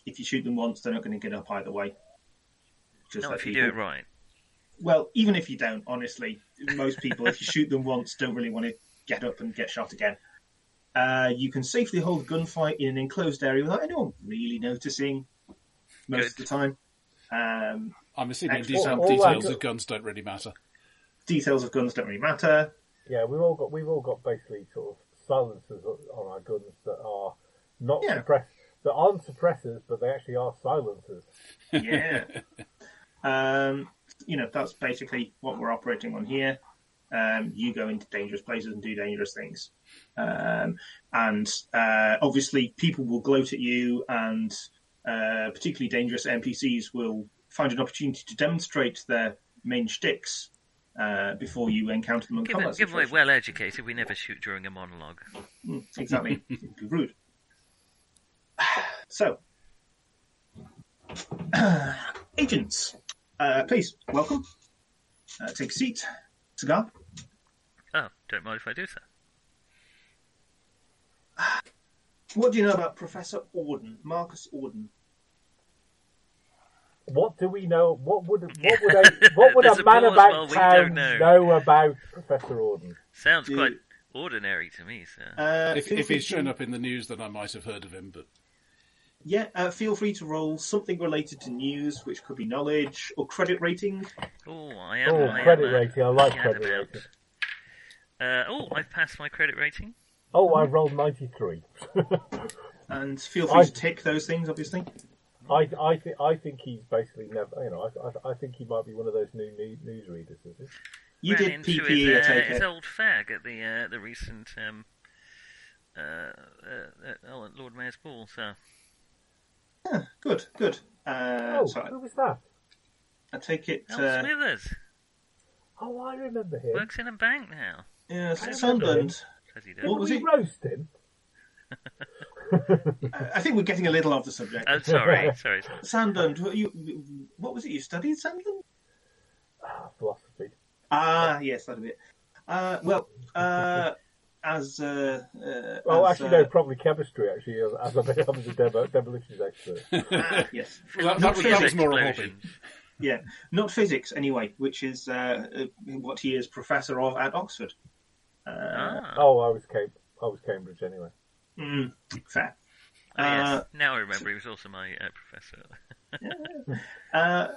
If you shoot them once, they're not going to get up either way. Just not if people. You do it right. Well, even if you don't, honestly, most people, if you shoot them once, don't really want to get up and get shot again. Uh, you can safely hold gunfight in an enclosed area without anyone really noticing most Good. of the time. Um, I'm assuming ex- detail, all, all details gun- of guns don't really matter. Details of guns don't really matter. Yeah, we've all got we've all got basically sort of silencers on our guns that are not yeah. suppress- that aren't suppressors, but they actually are silencers. Yeah. um. You know, that's basically what we're operating on here. Um, you go into dangerous places and do dangerous things. Um, and uh, obviously people will gloat at you, and uh, particularly dangerous N P Cs will find an opportunity to demonstrate their main shticks uh, before you encounter them in combat situations. Given we're well-educated, we never shoot during a monologue. Mm, exactly. It would be rude. So, agents... Uh, please, welcome. Uh, take a seat. Cigar. Oh, Don't mind if I do, sir. What do you know about Professor Orden, Marcus Orden? What do we know? What would what would a, what would a, a man about town know. know about Professor Orden? Sounds quite you, ordinary to me, sir. Uh, if, if he's shown up in the news, then I might have heard of him. But yeah, uh, feel free to roll something related to news, which could be knowledge or credit rating. Oh, I am. Oh, I credit am rating. A, I like I credit rating. Uh, oh, I've passed my credit rating. Oh, I rolled ninety-three. And feel free I, to tick those things, obviously. I, I think I think he's basically never. You know, I, I, I think he might be one of those new news, news readers. Is it? You ran did P P E. His, uh, I take his it. old fag at the uh, the recent um, uh, uh, uh, Lord Mayor's ball. So yeah, good, good. Uh, oh, so who I, was that? I take it. Uh, Smithers. Oh, I remember him. Works in a bank now. Yeah, Sandland. What was he roasting? I think we're getting a little off the subject. Oh, sorry, sorry. sorry. Sandland, what, you, what was it you studied, Sandland? Ah, philosophy. Ah, yes, that'd be it. Uh, well, uh, as... Uh, uh, well, as, actually, uh, no, probably chemistry, actually, as I was a demo, demolitions expert. Uh, yes. Well, that, that was more of a hobby. Yeah, not physics, anyway, which is uh, what he is professor of at Oxford. Uh, ah. Oh, I was Cam- I was Cambridge anyway. Mm, fair. Oh, yes. uh, now I remember he was also my uh, professor. Yeah. uh,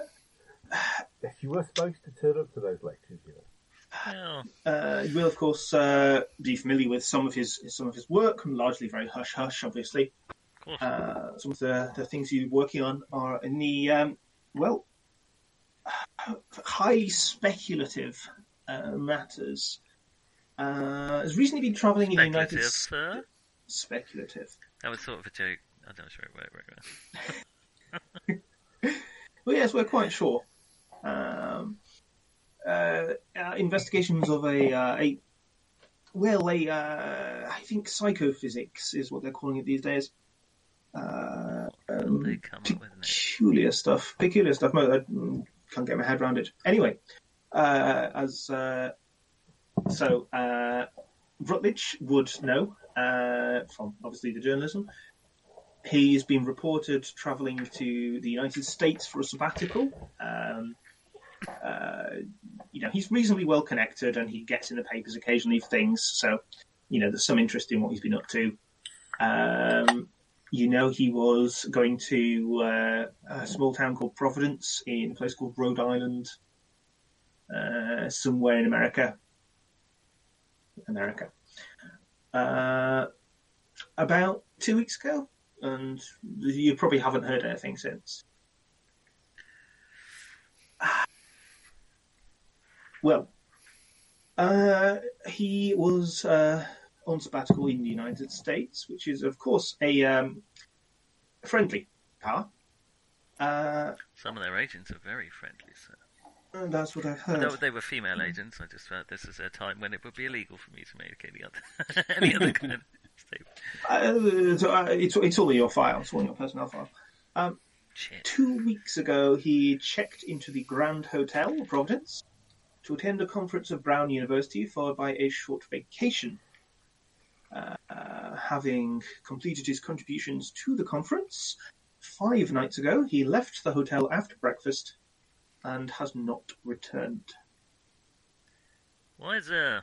yes, you were supposed to turn up to those lectures, you know. Oh. Uh, you will, of course, uh, be familiar with some of his some of his work, and largely very hush hush, obviously. Of course. Uh, some of the, the things you're working on are in the um, well, high speculative uh, matters. Uh, has recently been travelling in the United States. Speculative, sir? Speculative. That was sort of a joke. I'm not sure it worked very well. Well, yes, we're quite sure. Um, uh, uh, investigations of a, uh, a well, a, uh, I think psychophysics is what they're calling it these days. Uh, um, they come up with peculiar stuff. Peculiar stuff. I can't get my head around it. Anyway, uh, as... Uh, So, uh, Rutledge would know, uh, from obviously the journalism. He's been reported travelling to the United States for a sabbatical. Um, uh, you know, he's reasonably well connected and he gets in the papers occasionally for things. So, you know, there's some interest in what he's been up to. Um, you know, he was going to uh, a small town called Providence in a place called Rhode Island, uh, somewhere in America. America uh, about two weeks ago, and you probably haven't heard anything since. Well, uh, he was uh, on sabbatical in the United States, which is, of course, a um, friendly power. Uh, Some of their agents are very friendly, sir. And that's what I've heard. No, they were female agents. I just felt this is a time when it would be illegal for me to make any other, any other kind of statement. Uh, so, uh, it's, it's all in your file. It's all in your personnel file. Um, two weeks ago, he checked into the Grand Hotel, Providence, to attend a conference of Brown University, followed by a short vacation. Uh, uh, having completed his contributions to the conference, five nights ago, he left the hotel after breakfast and has not returned. Why is uh,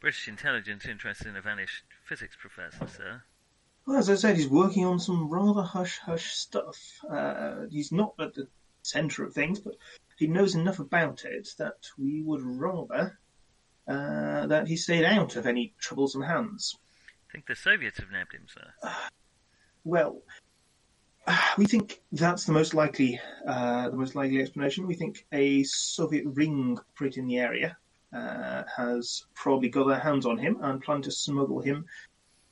British intelligence interested in a vanished physics professor, sir? Well, as I said, he's working on some rather hush-hush stuff. Uh, he's not at the centre of things, but he knows enough about it that we would rather uh, that he stayed out of any troublesome hands. I think the Soviets have nabbed him, sir. Uh, well... We think that's the most likely, uh, the most likely explanation. We think a Soviet ring operating in the area uh, has probably got their hands on him and planned to smuggle him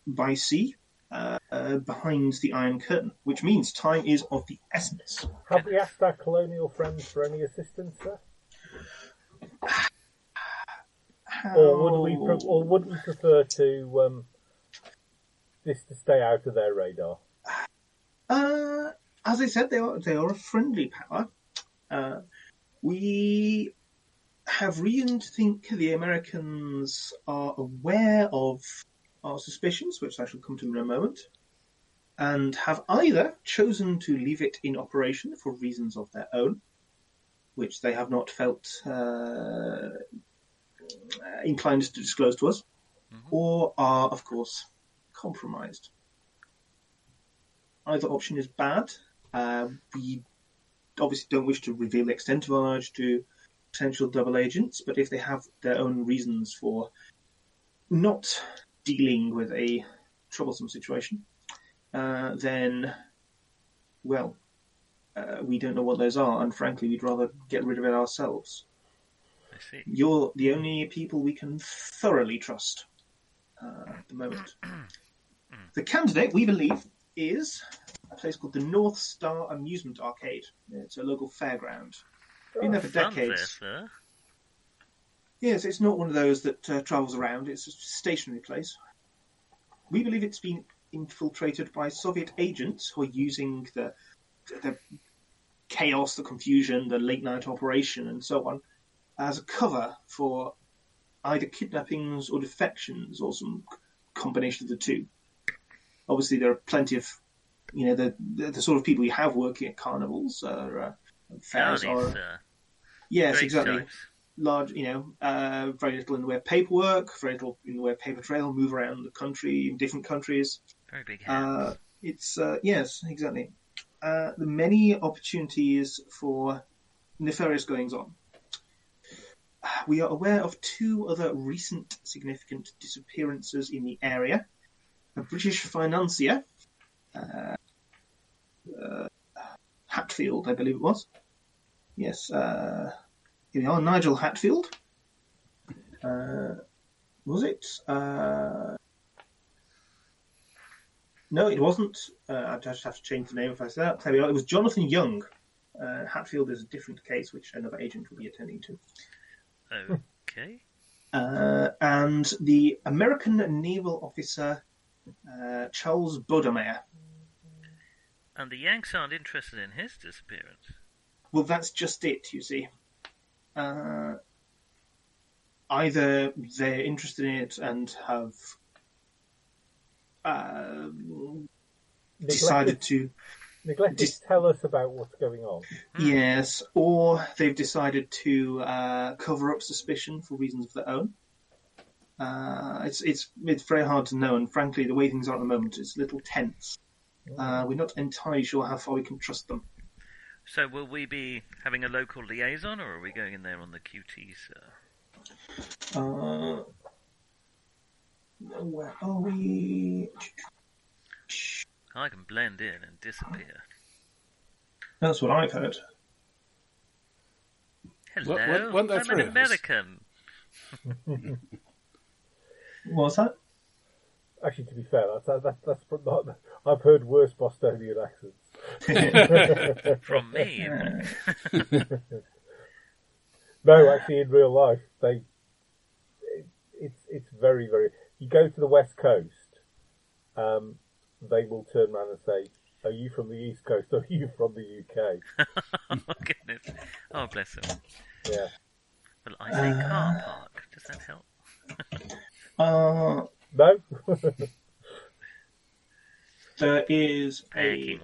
by sea uh, uh, behind the Iron Curtain, which means time is of the essence. Have we asked our colonial friends for any assistance, sir? How... Or would we, pre- or would we prefer to um, this to stay out of their radar? Uh, as I said, they are they are a friendly power. Uh, we have reason to think the Americans are aware of our suspicions, which I shall come to in a moment, and have either chosen to leave it in operation for reasons of their own, which they have not felt uh, inclined to disclose to us, mm-hmm. or are, of course, compromised. Either option is bad. Uh, we obviously don't wish to reveal the extent of our knowledge to potential double agents, but if they have their own reasons for not dealing with a troublesome situation, uh, then, well, uh, we don't know what those are, and frankly, we'd rather get rid of it ourselves. I see. You're the only people we can thoroughly trust uh, at the moment. The candidate, we believe, is a place called the North Star Amusement Arcade. It's a local fairground. Oh, been there for decades. There, yes, it's not one of those that uh, travels around. It's a stationary place. We believe it's been infiltrated by Soviet agents who are using the, the chaos, the confusion, the late-night operation, and so on, as a cover for either kidnappings or defections, or some combination of the two. Obviously, there are plenty of, you know, the the, the sort of people you have working at carnivals or uh, fairs. Are, uh, yes, exactly. Choice. Large, you know, uh, very little in the way of paperwork, very little in the way of paper trail, move around the country, in different countries. Very big hands. Uh, it's, uh, yes, exactly. Uh, the many opportunities for nefarious goings-on. We are aware of two other recent significant disappearances in the area. A British financier, uh, uh, Hatfield, I believe it was. Yes, uh, here we are, Nigel Hatfield. Uh, was it? Uh, no, it wasn't. Uh, I'd just have to change the name if I say that. There we are. It was Jonathan Young. Uh, Hatfield is a different case, which another agent will be attending to. Okay. Uh, and the American naval officer... Uh, Charles Bodemeyer. And the Yanks aren't interested in his disappearance. Well, that's just it, you see. Uh, either they're interested in it and have uh, decided to... Neglected dis- to tell us about what's going on. Yes, or they've decided to uh, cover up suspicion for reasons of their own. Uh, it's it's it's very hard to know, and frankly, the way things are at the moment is a little tense. Uh, we're not entirely sure how far we can trust them. So, will we be having a local liaison, or are we going in there on the Q T, sir? Uh, where are we? I can blend in and disappear. That's what I've heard. Hello, what, what, what I'm an American. What was that? Actually, to be fair, that's that's that's not, I've heard worse Bostonian accents from me. No, actually, in real life, they it, it's it's very very. You go to the West Coast, um, they will turn around and say, "Are you from the East Coast? Or are you from the U K?" Oh my goodness! Oh, bless them. Yeah. Well, I say uh... car park. Does that help? Uh, no. There is a...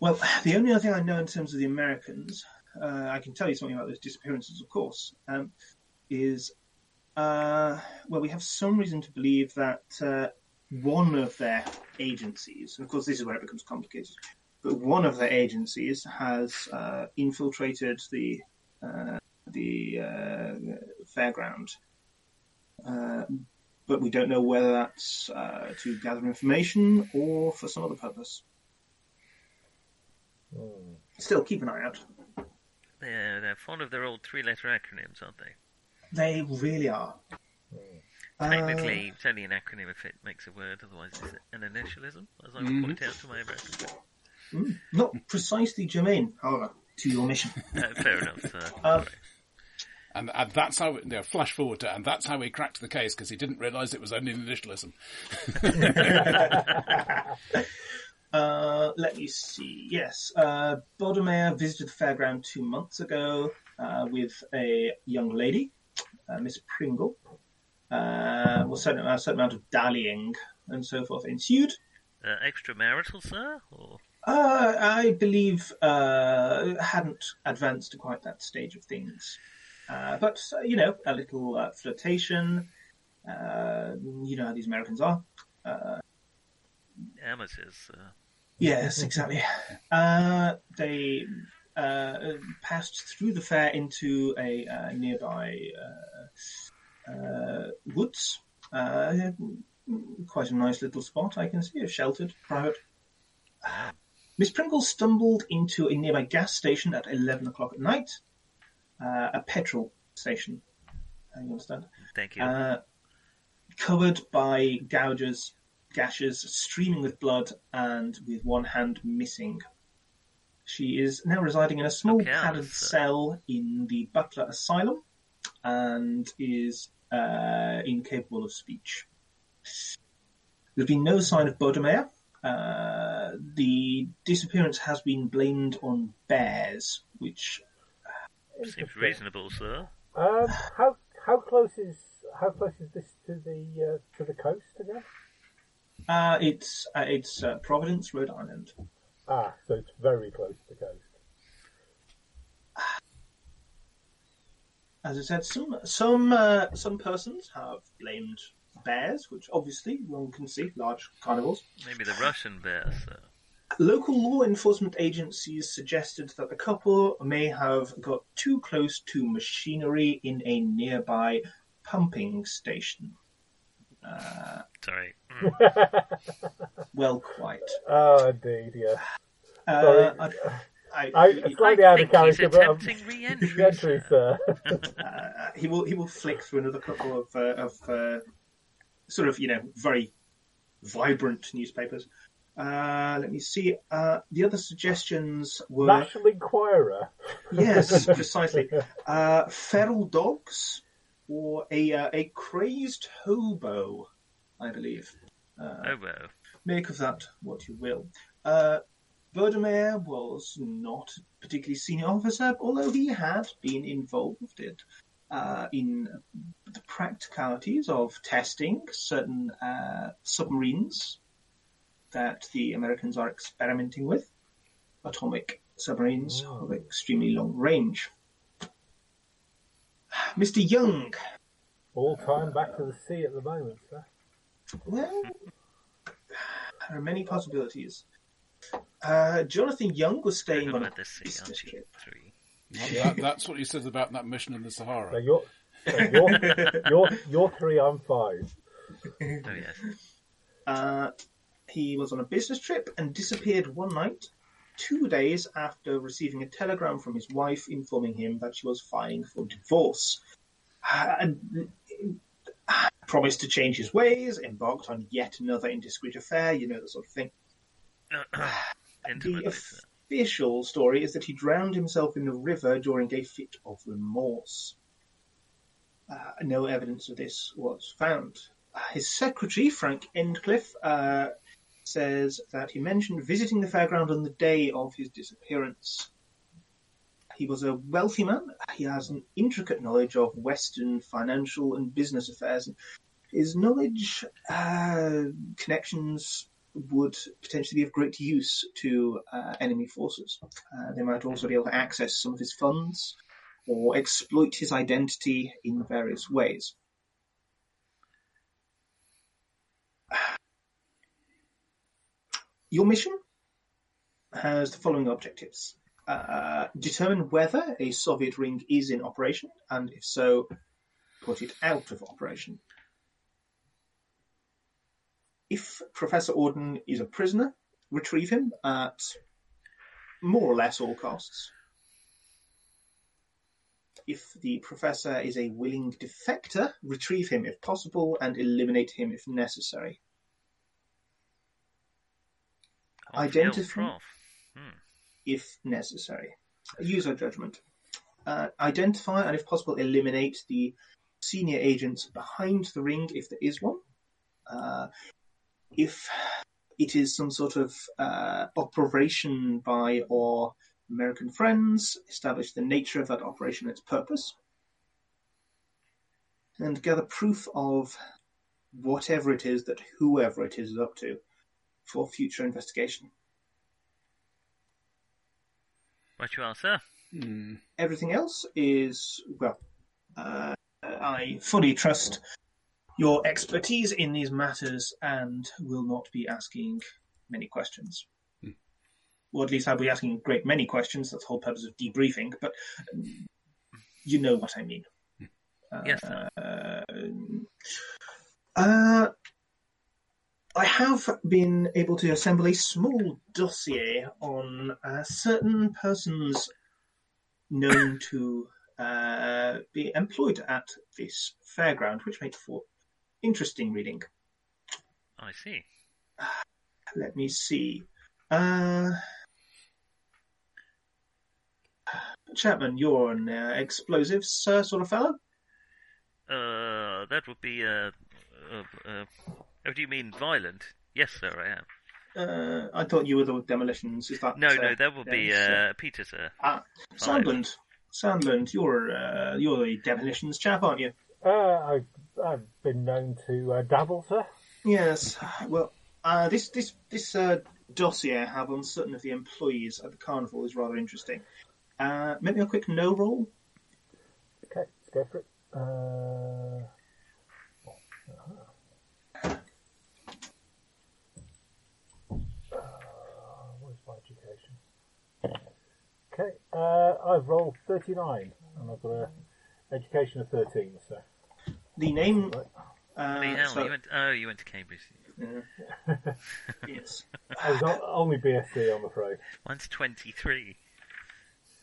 Well, the only other thing I know in terms of the Americans, uh, I can tell you something about those disappearances, of course, um, is, uh, well, we have some reason to believe that uh, one of their agencies, and of course this is where it becomes complicated, but one of their agencies has uh, infiltrated the uh, the uh, fairground. Uh, but we don't know whether that's uh, to gather information or for some other purpose. Mm. Still, keep an eye out. They're, they're fond of their old three-letter acronyms, aren't they? They really are. Mm. Technically, uh, it's only an acronym if it makes a word, otherwise it's an initialism, as I would mm. point out to my American. Mm. Not precisely germane, however, to your mission. No, fair enough, sir. Uh, And, and that's how, you know, flash forward to, and that's how he cracked the case, because he didn't realise it was only an initialism. uh, let me see. Yes. Uh, Bodemeyer visited the fairground two months ago. uh, with a young lady, uh, Miss Pringle. Uh, well, certain, a certain amount of dallying and so forth ensued. Uh, extramarital, sir? Or... Uh, I believe uh, hadn't advanced to quite that stage of things. Uh, but, you know, a little uh, flirtation. Uh, you know how these Americans are. Uh, Amateurs. Uh... Yes, exactly. Uh, they uh, passed through the fair into a uh, nearby uh, uh, woods. Uh, quite a nice little spot, I can see. A sheltered, private. Uh, Miss Pringle stumbled into a nearby gas station at eleven o'clock at night. Uh, a petrol station. I understand. Thank you. Uh, covered by gouges, gashes, streaming with blood, and with one hand missing. She is now residing in a small okay, padded uh... cell in the Butler Asylum, and is uh, incapable of speech. There's been no sign of Bodemeyer. Uh, the disappearance has been blamed on bears, which uh, seems reasonable, sir. Um, how how close is how close is this to the uh, to the coast again? Uh, it's uh, it's uh, Providence, Rhode Island. Ah, so it's very close to the coast. As I said, some some uh, some persons have blamed bears, which obviously one can see, large carnivores. Maybe the Russian bears. So. Local law enforcement agencies suggested that the couple may have got too close to machinery in a nearby pumping station. Uh, Sorry. Mm. Well, quite. Oh, indeed, yeah. Uh, Sorry. I, I, I, it's slightly out of character, but I'm re-entry, re-entry sir. uh, he will. He will flick through another couple of uh, of. Uh, Sort of, you know, very vibrant newspapers. Uh, let me see. Uh, the other suggestions were... National Enquirer. Yes, precisely. Uh, feral dogs or a uh, a crazed hobo, I believe. Uh, hobo. Make of that what you will. Uh, Bodemeyer was not a particularly senior officer, although he had been involved in... Uh, in the practicalities of testing certain uh, submarines that the Americans are experimenting with, atomic submarines oh. of extremely long range. Mister Young. All time uh, back to the sea at the moment, sir. Well, there are many possibilities. Uh, Jonathan Young was staying on a business trip. that, that's what you said about that mission in the Sahara. So you're, so you're, you're, you're three, I'm five. Oh, yes. Uh, he was on a business trip and disappeared one night, two days after receiving a telegram from his wife informing him that she was filing for divorce. Uh, promised to change his ways, embarked on yet another indiscreet affair, you know, that sort of thing. Intimately, sir. The official story is that he drowned himself in the river during a fit of remorse. Uh, no evidence of this was found. Uh, his secretary, Frank Endcliffe, uh, says that he mentioned visiting the fairground on the day of his disappearance. He was a wealthy man. He has an intricate knowledge of Western financial and business affairs. His knowledge, uh, connections... would potentially be of great use to uh, enemy forces. Uh, they might also be able to access some of his funds or exploit his identity in various ways. Your mission has the following objectives. Uh, determine whether a Soviet ring is in operation, and if so, put it out of operation. If Professor Orden is a prisoner, retrieve him at more or less all costs. If the Professor is a willing defector, retrieve him if possible and eliminate him if necessary. Oh, identify hmm. if necessary. Use our judgment. Uh, identify and if possible eliminate the senior agents behind the ring if there is one. Uh, If it is some sort of uh, operation by or American friends, establish the nature of that operation and its purpose, and gather proof of whatever it is that whoever it is is up to for future investigation. What you are, sir? Hmm. Everything else is, well, uh, I fully trust your expertise in these matters and will not be asking many questions. Hmm. Or at least I'll be asking a great many questions. That's the whole purpose of debriefing, but um, you know what I mean. Hmm. Yes. Uh, uh, I have been able to assemble a small dossier on uh, certain persons known to uh, be employed at this fairground, which makes for interesting reading. I see. Uh, let me see. Uh, Chapman, you're an uh, explosives uh, sort of fellow? Uh, that would be... Uh, uh, uh, oh, do you mean violent? Yes, sir, I am. Uh, I thought you were the demolitions. Is that, no, uh, no, that would be uh, Peter, sir. Ah, Sandland. Sandland, you're uh, you're the demolitions chap, aren't you? Uh, I, I've been known to uh, dabble, sir. Yes. Well, uh, this this this uh, dossier I have on certain of the employees at the carnival is rather interesting. Uh, maybe a quick no roll. Okay, go for it. Uh... Okay, uh, I've rolled thirty-nine, and I've got an education of thirteen, so... The name... Uh, the hell, so... you went, oh, you went to Cambridge. Uh, yes. I was on, only B S c, I'm afraid. Mine's twenty-three.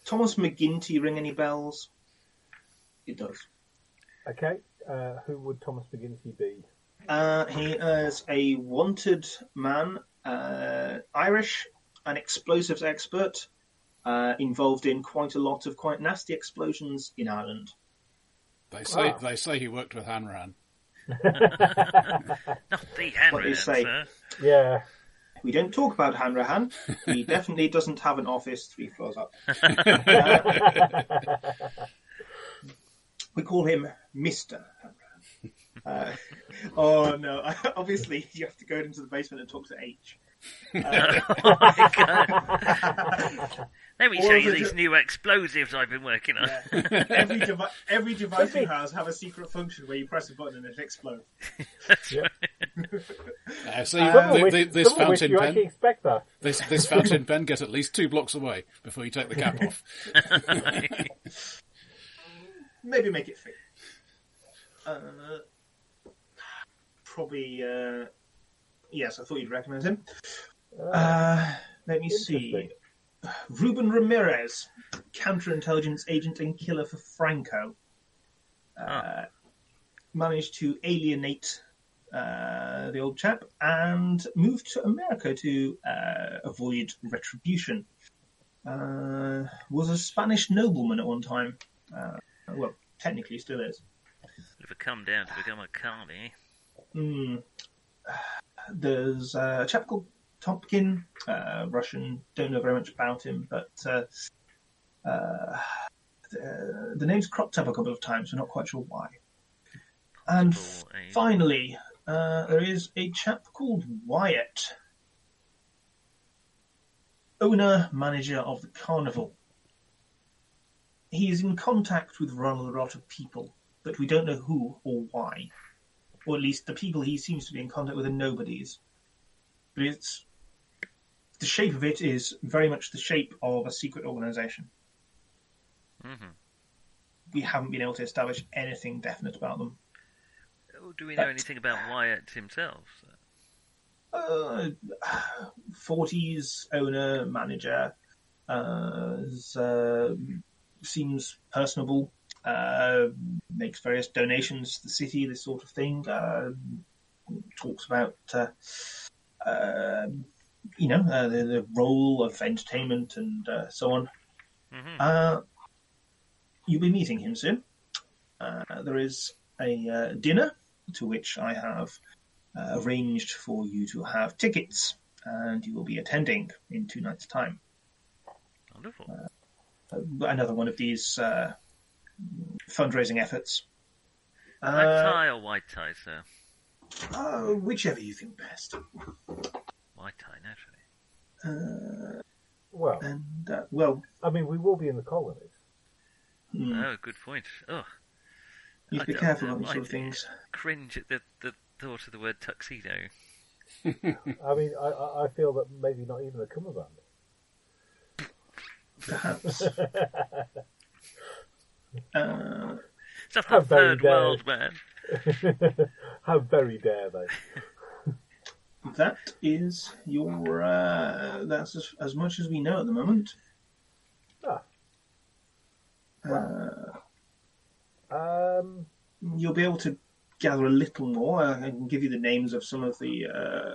Thomas McGinty ring any bells? It does. Okay, uh, who would Thomas McGinty be? Uh, he is a wanted man, uh, Irish, an explosives expert... Uh, involved in quite a lot of quite nasty explosions in Ireland. They say wow. They say he worked with Hanran. Not the Hanrahan, what you say? Sir. Yeah. We don't talk about Hanrahan. He definitely doesn't have an office three floors up. uh, we call him Mister Hanrahan. Uh, oh, no. Obviously, you have to go into the basement and talk to H. Uh, oh my God. Let me show you these de- new explosives I've been working on. Yeah. Every, devi- every device you have have a secret function where you press a button and it explodes. That's yeah. right. Uh, so you, uh, the, the, this fountain you pen, expect that. This, this fountain pen, get at least two blocks away before you take the cap off. Maybe make it fit. Uh, probably. Uh, Yes, I thought you'd recognise him. Uh, let me see. Ruben Ramirez, counterintelligence agent and killer for Franco. Uh, ah. Managed to alienate uh, the old chap and moved to America to uh, avoid retribution. Uh, was a Spanish nobleman at one time. Uh, well, technically still is. If it come down to become a carny. Hmm. There's uh, a chap called Topkin, uh, Russian, don't know very much about him, but uh, uh, the, the name's cropped up a couple of times, we're not quite sure why. And f- finally, uh, there is a chap called Wyatt, owner, manager of the carnival. He is in contact with rather a lot of people, but we don't know who or why. Or at least the people he seems to be in contact with are nobodies. But it's, the shape of it is very much the shape of a secret organisation. Mm-hmm. We haven't been able to establish anything definite about them. Do we know but, anything about Wyatt himself? Uh, forties, owner, manager, uh, is, uh, seems personable. Uh, makes various donations to the city, this sort of thing. Uh, talks about, uh, uh, you know, uh, the, the role of entertainment and uh, so on. Mm-hmm. Uh, you'll be meeting him soon. Uh, there is a uh, dinner to which I have uh, arranged for you to have tickets, and you will be attending in two nights' time. Wonderful. Uh, another one of these uh, fundraising efforts. Black uh, tie or white tie, sir? Oh, whichever you think best. White tie, naturally. Uh, well, and, uh, well, I mean, we will be in the colonies. Hmm. Oh, good point. Oh, you have to be careful on these sort of things. Cringe at the, the thought of the word tuxedo. I mean, I, I feel that maybe not even a cummerbund. Perhaps. uh, Just a third world man. How very dare they? That is your. Uh, that's as, as much as we know at the moment. Ah. Wow. Uh, um. You'll be able to gather a little more. I can give you the names of some of the uh,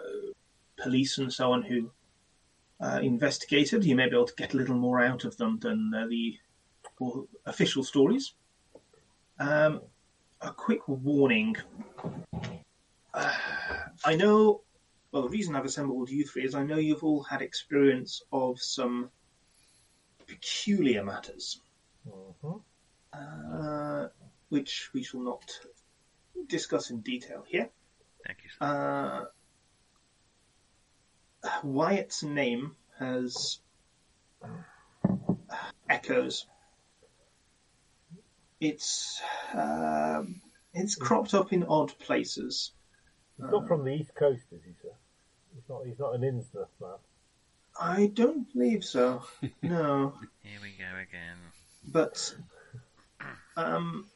police and so on who uh, investigated. You may be able to get a little more out of them than uh, the official stories. Um. A quick warning. Uh, I know, well, the reason I've assembled you three is I know you've all had experience of some peculiar matters, mm-hmm. uh, which we shall not discuss in detail here. Thank you, sir. Uh, Wyatt's name has echoes. It's uh, it's cropped up in odd places. He's not uh, from the East Coast, is he, sir? He's not. He's not an Innsmouth man. I don't believe so. No. Here we go again. But um,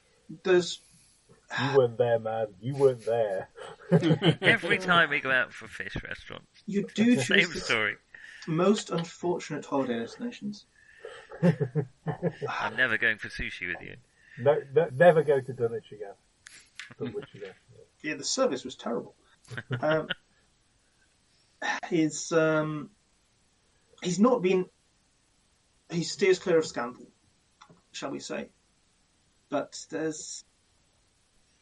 there's. You weren't there, man. You weren't there. Every time we go out for fish restaurants, you do choose same story. Most unfortunate holiday destinations. I'm never going for sushi with you. No, no, never go to Dunwich again. Dunwich again. Yeah, the service was terrible. um, his, um, he's not been... He steers clear of scandal, shall we say. But there's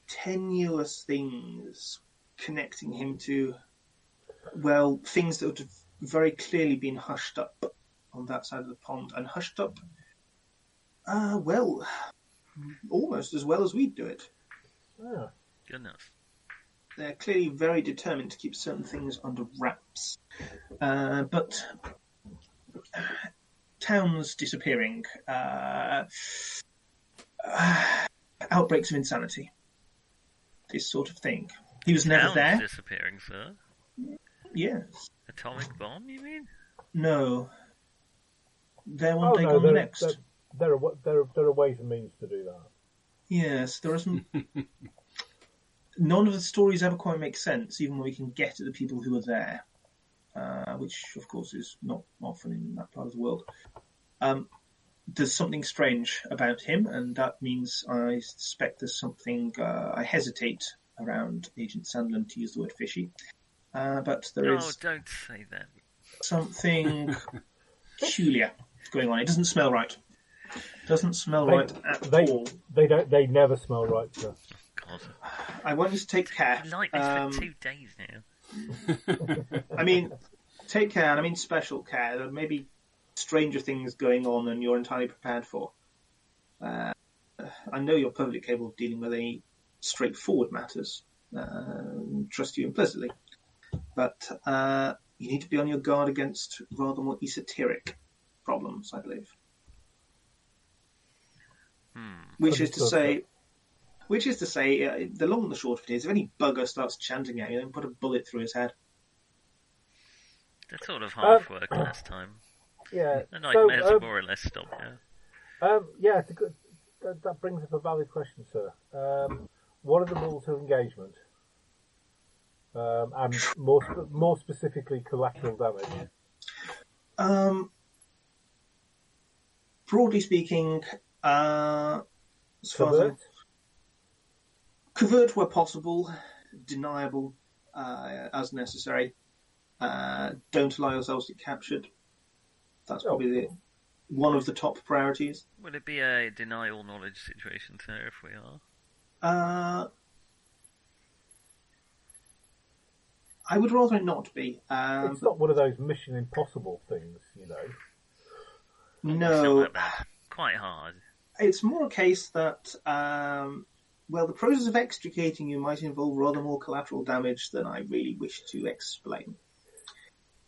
tenuous things connecting him to, well, things that would have very clearly been hushed up on that side of the pond. And hushed up, uh, well... almost as well as we'd do it. Oh, good enough. They're clearly very determined to keep certain things under wraps. Uh, but towns disappearing, uh, uh, outbreaks of insanity, this sort of thing. He was never there. Towns disappearing, sir? Yes. Atomic bomb, you mean? No. They're one oh, day no, gone the next. They're... There are there are, there are ways and means to do that. Yes, there isn't. None of the stories ever quite make sense, even when we can get at the people who are there, uh, which of course is not often in that part of the world. Um, there's something strange about him, and that means I suspect there's something. Uh, I hesitate around Agent Sandland to use the word fishy, uh, but there no, is. No, don't say that. Something peculiar going on. It doesn't smell right. Doesn't smell they, right at they, all. They don't. They never smell right. Sir. God. I want you to take care. Like this um, for two days now. I mean, take care. I mean, special care. There may be stranger things going on than you're entirely prepared for. Uh, I know you're perfectly capable of dealing with any straightforward matters. Uh, trust you implicitly, but uh, you need to be on your guard against rather more esoteric problems, I believe. Which is to say, which is to say, uh, the long and the short of it is, if any bugger starts chanting at you, then put a bullet through his head. That's sort of half um, work last time. Yeah, the nightmares so, um, are more or less stopped now. Um, yeah, it's a good, that, that brings up a valid question, sir. Um, what are the rules of engagement? Um, and more sp- more specifically, collateral damage. Um, broadly speaking. Uh, as far covert? As I, covert where possible, deniable uh, as necessary. Uh, don't allow yourselves to get captured. That's probably oh. the, one of the top priorities. Would it be a deny all knowledge situation, sir, if we are? Uh, I would rather it not be. Um, it's not one of those Mission Impossible things, you know. No. Not that quite hard. It's more a case that, um, well, the process of extricating you might involve rather more collateral damage than I really wish to explain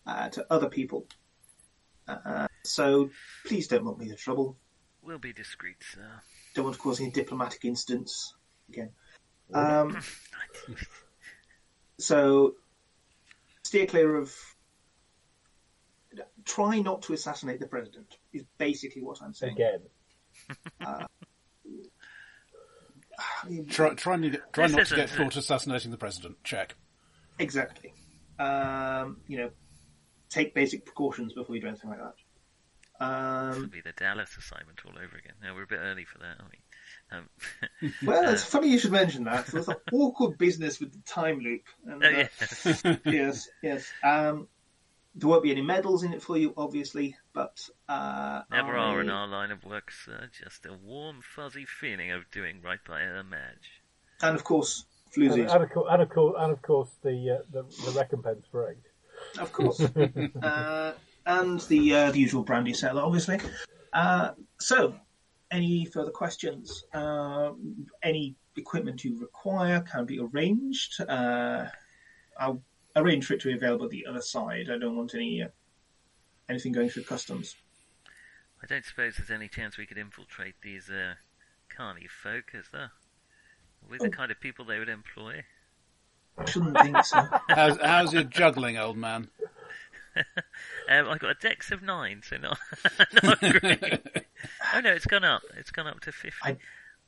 uh, to other people. Uh, so please don't want me to trouble. We'll be discreet, sir. Don't want to cause any diplomatic incidents again. Um, so steer clear of... Try not to assassinate the president is basically what I'm saying. Again. Uh, I mean, try try, need, try not to get caught assassinating the president. Check. Exactly. Um, you know, take basic precautions before you do anything like that. Um, this would be the Dallas assignment all over again. No, we're a bit early for that, aren't we? Um, well, uh, it's funny you should mention that. There's an awkward business with the time loop. And, oh, uh, yes. yes, yes. Um, there won't be any medals in it for you, obviously, but... Uh, Never I... are in our line of work, sir. Just a warm, fuzzy feeling of doing right by her Madge. And, of course, floozies. And, and, of, and, of, course, and of course, the uh, the, the recompense parade. Of course. uh... And the, uh, the usual brandy cellar, obviously. Uh, so, any further questions? Uh, any equipment you require can be arranged. Uh, I'll arrange for it to be available at the other side. I don't want any uh, anything going through customs. I don't suppose there's any chance we could infiltrate these uh, carny folk, is there? Are we oh. the kind of people they would employ? I shouldn't think so. how's, how's your juggling, old man? um, I got a dex of nine, so not, not great. Oh no, it's gone up. It's gone up to fifty. I,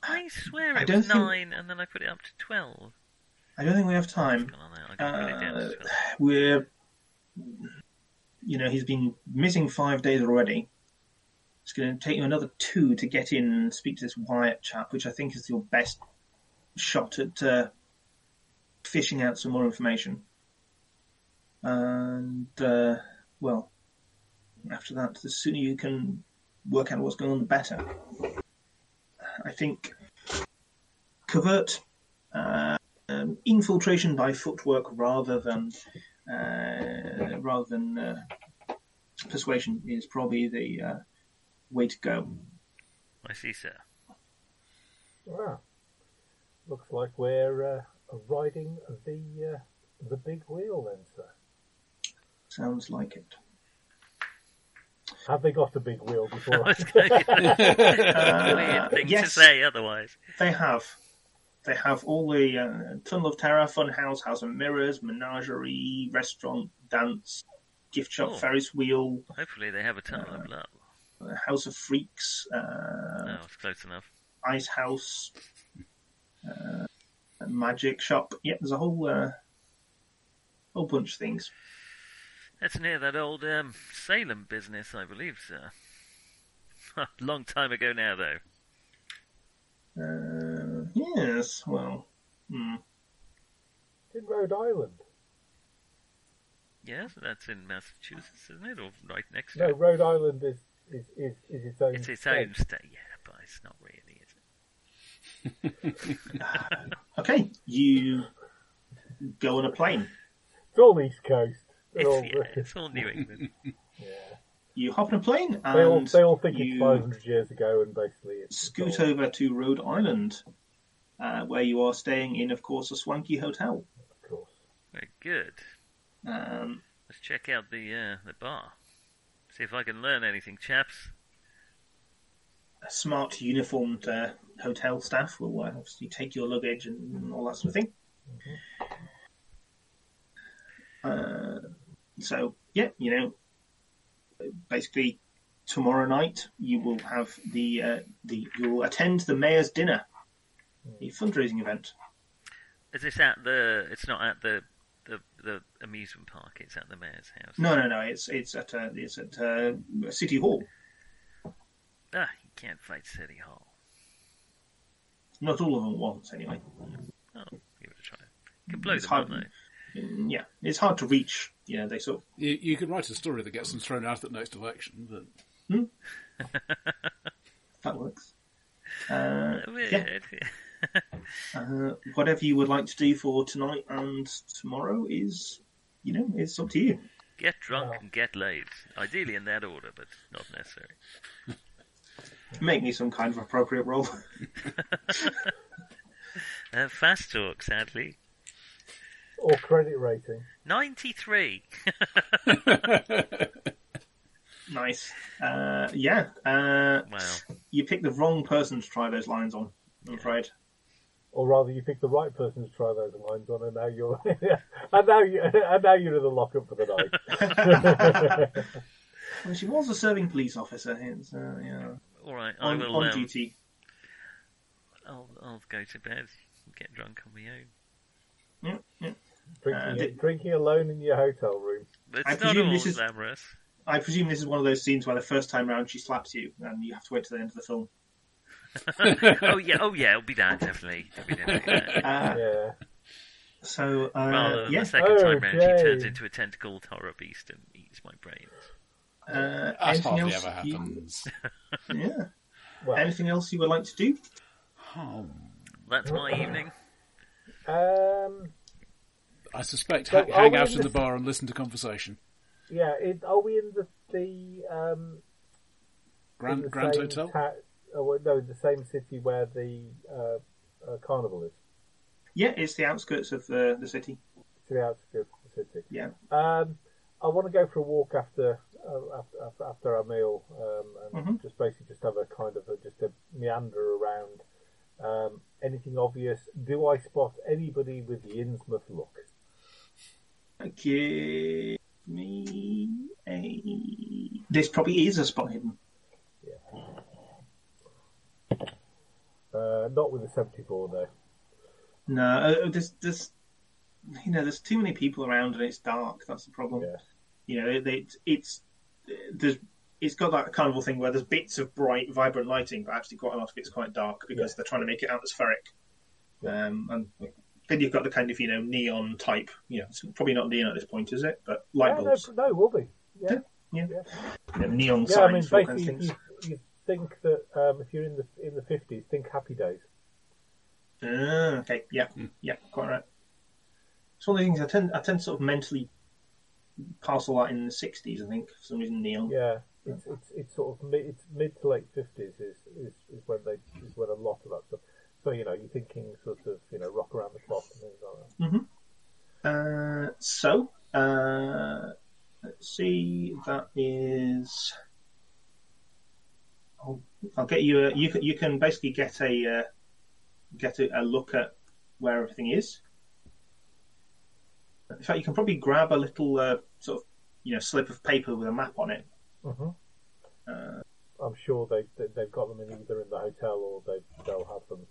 I swear I it was think... nine, and then I put it up to twelve. I don't think we have time. Oh, uh, really we're, you know, he's been missing five days already. It's going to take you another two to get in and speak to this Wyatt chap, which I think is your best shot at uh, fishing out some more information. And, uh, well, after that, the sooner you can work out what's going on, the better. I think covert uh, um, infiltration by footwork rather than uh, rather than uh, persuasion is probably the uh, way to go. I see, sir. Wow. Looks like we're uh, riding the, uh, the big wheel then, sir. Sounds like it. Have they got a big wheel before? That's a weird thing yes, to say otherwise. They have. They have all the uh, Tunnel of Terror, Fun House, House of Mirrors, Menagerie, Restaurant, Dance, Gift Shop, oh. Ferris Wheel. Hopefully they have a Tunnel uh, of Love. House of Freaks. Uh, oh, it's close enough. Ice House. Uh, Magic Shop. Yeah, there's a whole, uh, whole bunch of things. That's near that old um, Salem business, I believe, sir. Long time ago now, though. Uh, yes, well... Hmm. It's in Rhode Island. Yes, that's in Massachusetts, isn't it? Or right next no, to it. No, Rhode Island is, is, is, is its own it's its state. own state, yeah, but it's not really, is it? uh, okay, you go on a plane. It's all East Coast. It's, all, yeah, it's all New England. Yeah. You hop in a plane and they all, they all think it's five hundred years ago and basically... It's scoot all... over to Rhode Island, uh, where you are staying in, of course, a swanky hotel. Of course. Very good. Um, Let's check out the uh, the bar. See if I can learn anything, chaps. A smart, uniformed uh, hotel staff will uh, obviously take your luggage and all that sort of thing. Mm-hmm. Uh... So, yeah, you know, basically tomorrow night you will have the, uh, the you'll attend the mayor's dinner, the fundraising event. Is this at the, it's not at the, the, the amusement park, it's at the mayor's house? No, no, no, it's, it's at, uh, it's at uh, City Hall. Ah, you can't fight City Hall. Not all of them at once, anyway. Oh, give it a try. You can blow them up, though. Yeah, it's hard to reach. You know, they sort of... you, you could write a story that gets them thrown out at the next election, but hmm? That works. Uh, yeah. uh, whatever you would like to do for tonight and tomorrow is, you know, it's up to you. Get drunk and get laid. Ideally in that order, but not necessary. Make me some kind of appropriate role. uh, fast talk, sadly. Or credit rating. ninety-three. Nice. Uh, yeah. Uh, wow. You picked the wrong person to try those lines on, I'm yeah. afraid. Or rather, you picked the right person to try those lines on, and now you're and now you and now you're in the lockup for the night. Well, she was a serving police officer, so uh, yeah. All right, I on, will on um, duty. I'll I'll go to bed, and get drunk on my own. Yeah, yeah. Drinking, uh, did, drinking alone in your hotel room. It's I not all this is, glamorous. I presume this is one of those scenes where the first time round she slaps you, and you have to wait till the end of the film. oh yeah, oh yeah, it'll be that definitely. Be that. Uh, yeah. So uh, rather yeah. the second time round, okay. She turns into a tentacled horror beast and eats my brains. Uh, That's hardly ever happens. You... yeah. Well, anything else you would like to do? Oh, that's my evening. Um, I suspect so ha- hang out in the, the bar and listen to conversation. Yeah, it, are we in the the um, Grand the Grand Hotel? Ta- Oh, no, the same city where the uh, uh, carnival is. Yeah, it's the outskirts of the, the city. It's the outskirts of the city. Yeah. Um, I want to go for a walk after uh, after, after our meal um, and mm-hmm. just basically just have a kind of a, just a meander around. Um, anything obvious? Do I spot anybody with the Innsmouth look? Give me a. This probably is a spot hidden. Yeah. Uh, not with the seventy-four, though. No, uh, there's, there's, you know, there's too many people around and it's dark. That's the problem. Yeah. You know, it, it, it's there's it's got that carnival thing where there's bits of bright, vibrant lighting, but actually quite a lot of it's quite dark because yeah. they're trying to make it atmospheric. Yeah. Um, and then you've got the kind of, you know, neon type. You know, it's probably not neon at this point, is it? But light yeah, bulbs. No, no, it will be. Yeah, yeah. yeah. yeah. You know, neon yeah, signs, I mean, all kinds of things. You, you, Think that um, if you're in the in the fifties, think Happy Days. Uh, okay, yeah, mm. yeah, quite right. It's one of the things I tend I tend to sort of mentally parcel out in the sixties. I think for some reason, Neil. Yeah, it's it's, it's sort of mid, it's mid to late fifties is, is, is when they is when a lot of that stuff. So you know, you're thinking sort of you know Rock Around the Clock and things like that. Mm-hmm. Uh, so uh, let's see, that is. I'll get you. A, you can you can basically get a uh, get a, a look at where everything is. In fact, you can probably grab a little uh, sort of you know slip of paper with a map on it. Mm-hmm. Uh, I'm sure they, they they've got them in either in the hotel or they they'll have them.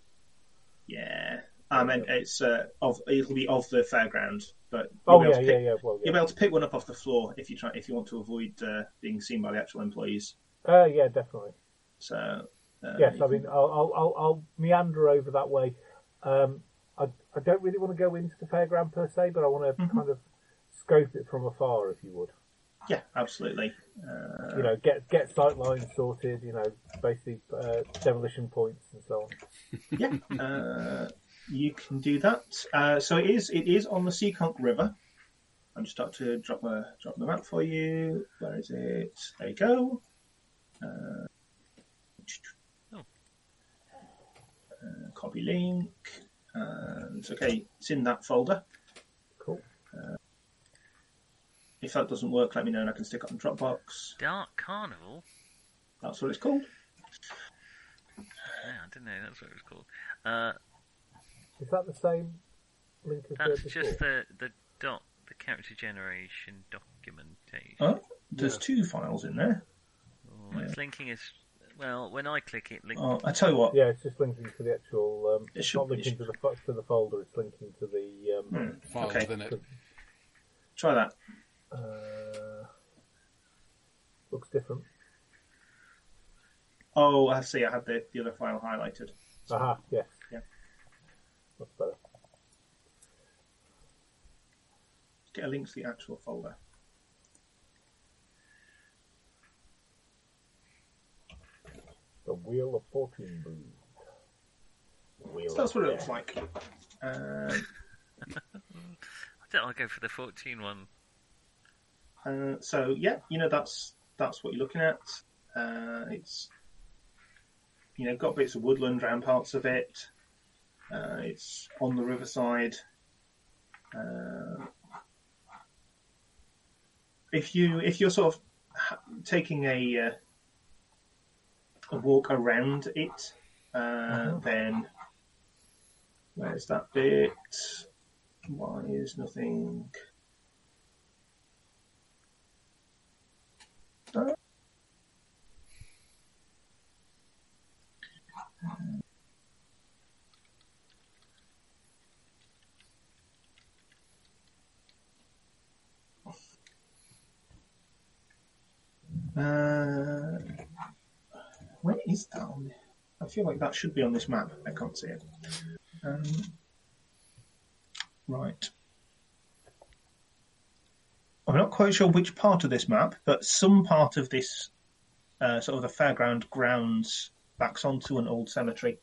Yeah, I mean it's uh, of it'll be of the fairground, but you'll oh yeah, pick, yeah yeah well, yeah. You'll be able to pick one up off the floor if you try if you want to avoid uh, being seen by the actual employees. Uh yeah, definitely. So, uh, yes, I mean, I'll, I'll, I'll meander over that way. Um, I, I don't really want to go into the fairground per se, but I want to mm-hmm. kind of scope it from afar, if you would. Yeah, absolutely. Uh, you know, get get sight lines sorted. You know, basically uh, demolition points and so on. Yeah, uh, you can do that. Uh, so it is it is on the Seekonk River. I'm just about to drop a drop the map for you. Where is it? There you go. Uh, Uh, copy link, and okay, it's in that folder. Cool. Uh, if that doesn't work, let me know and I can stick it on Dropbox. Dark Carnival? That's what it's called. Yeah, I didn't know that's what it was called. Uh, Is that the same link as That's just the, the doc, the character generation documentation. Oh, there's yeah. two files in there. Oh, yeah. It's linking is... Well, when I click it, link. Oh, I tell you what. Yeah, it's just linking to the actual. Um, it it's not linking to the to the folder. It's linking to the um, mm, file okay. within it. Try that. Uh, looks different. Oh, I see. I had the, the other file highlighted. So. Aha. Yes. Yeah. That's better. Get a link to the actual folder. The Wheel of Fortune brew. So that's what it looks like. Um, I think I'll go for the fourteen one. Uh, so yeah, you know, that's that's what you're looking at. Uh, it's, you know, got bits of woodland around parts of it. Uh, it's on the riverside. Uh, if you if you're sort of ha- taking a uh, a walk around it, uh, uh-huh. then where's that bit? Why is nothing? Uh, Uh, where is that on there? I feel like that should be on this map. I can't see it. Um, right. I'm not quite sure which part of this map, but some part of this uh, sort of the fairground grounds backs onto an old cemetery.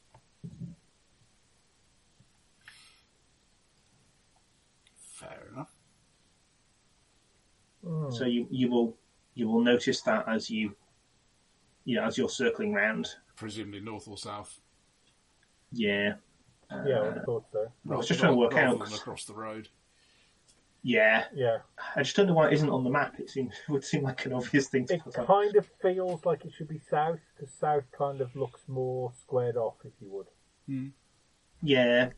Fair enough. Oh. So you, you will... You will notice that as you, you know, as you're circling round. Presumably north or south. Yeah. Uh, yeah, I would have thought so. I was just trying to work out. Rather than across the road. Yeah. Yeah. I just don't know why it isn't on the map. It seems it would seem like an obvious thing to put on. It kind of feels like it should be south, because south kind of looks more squared off, if you would. Hmm. Yeah.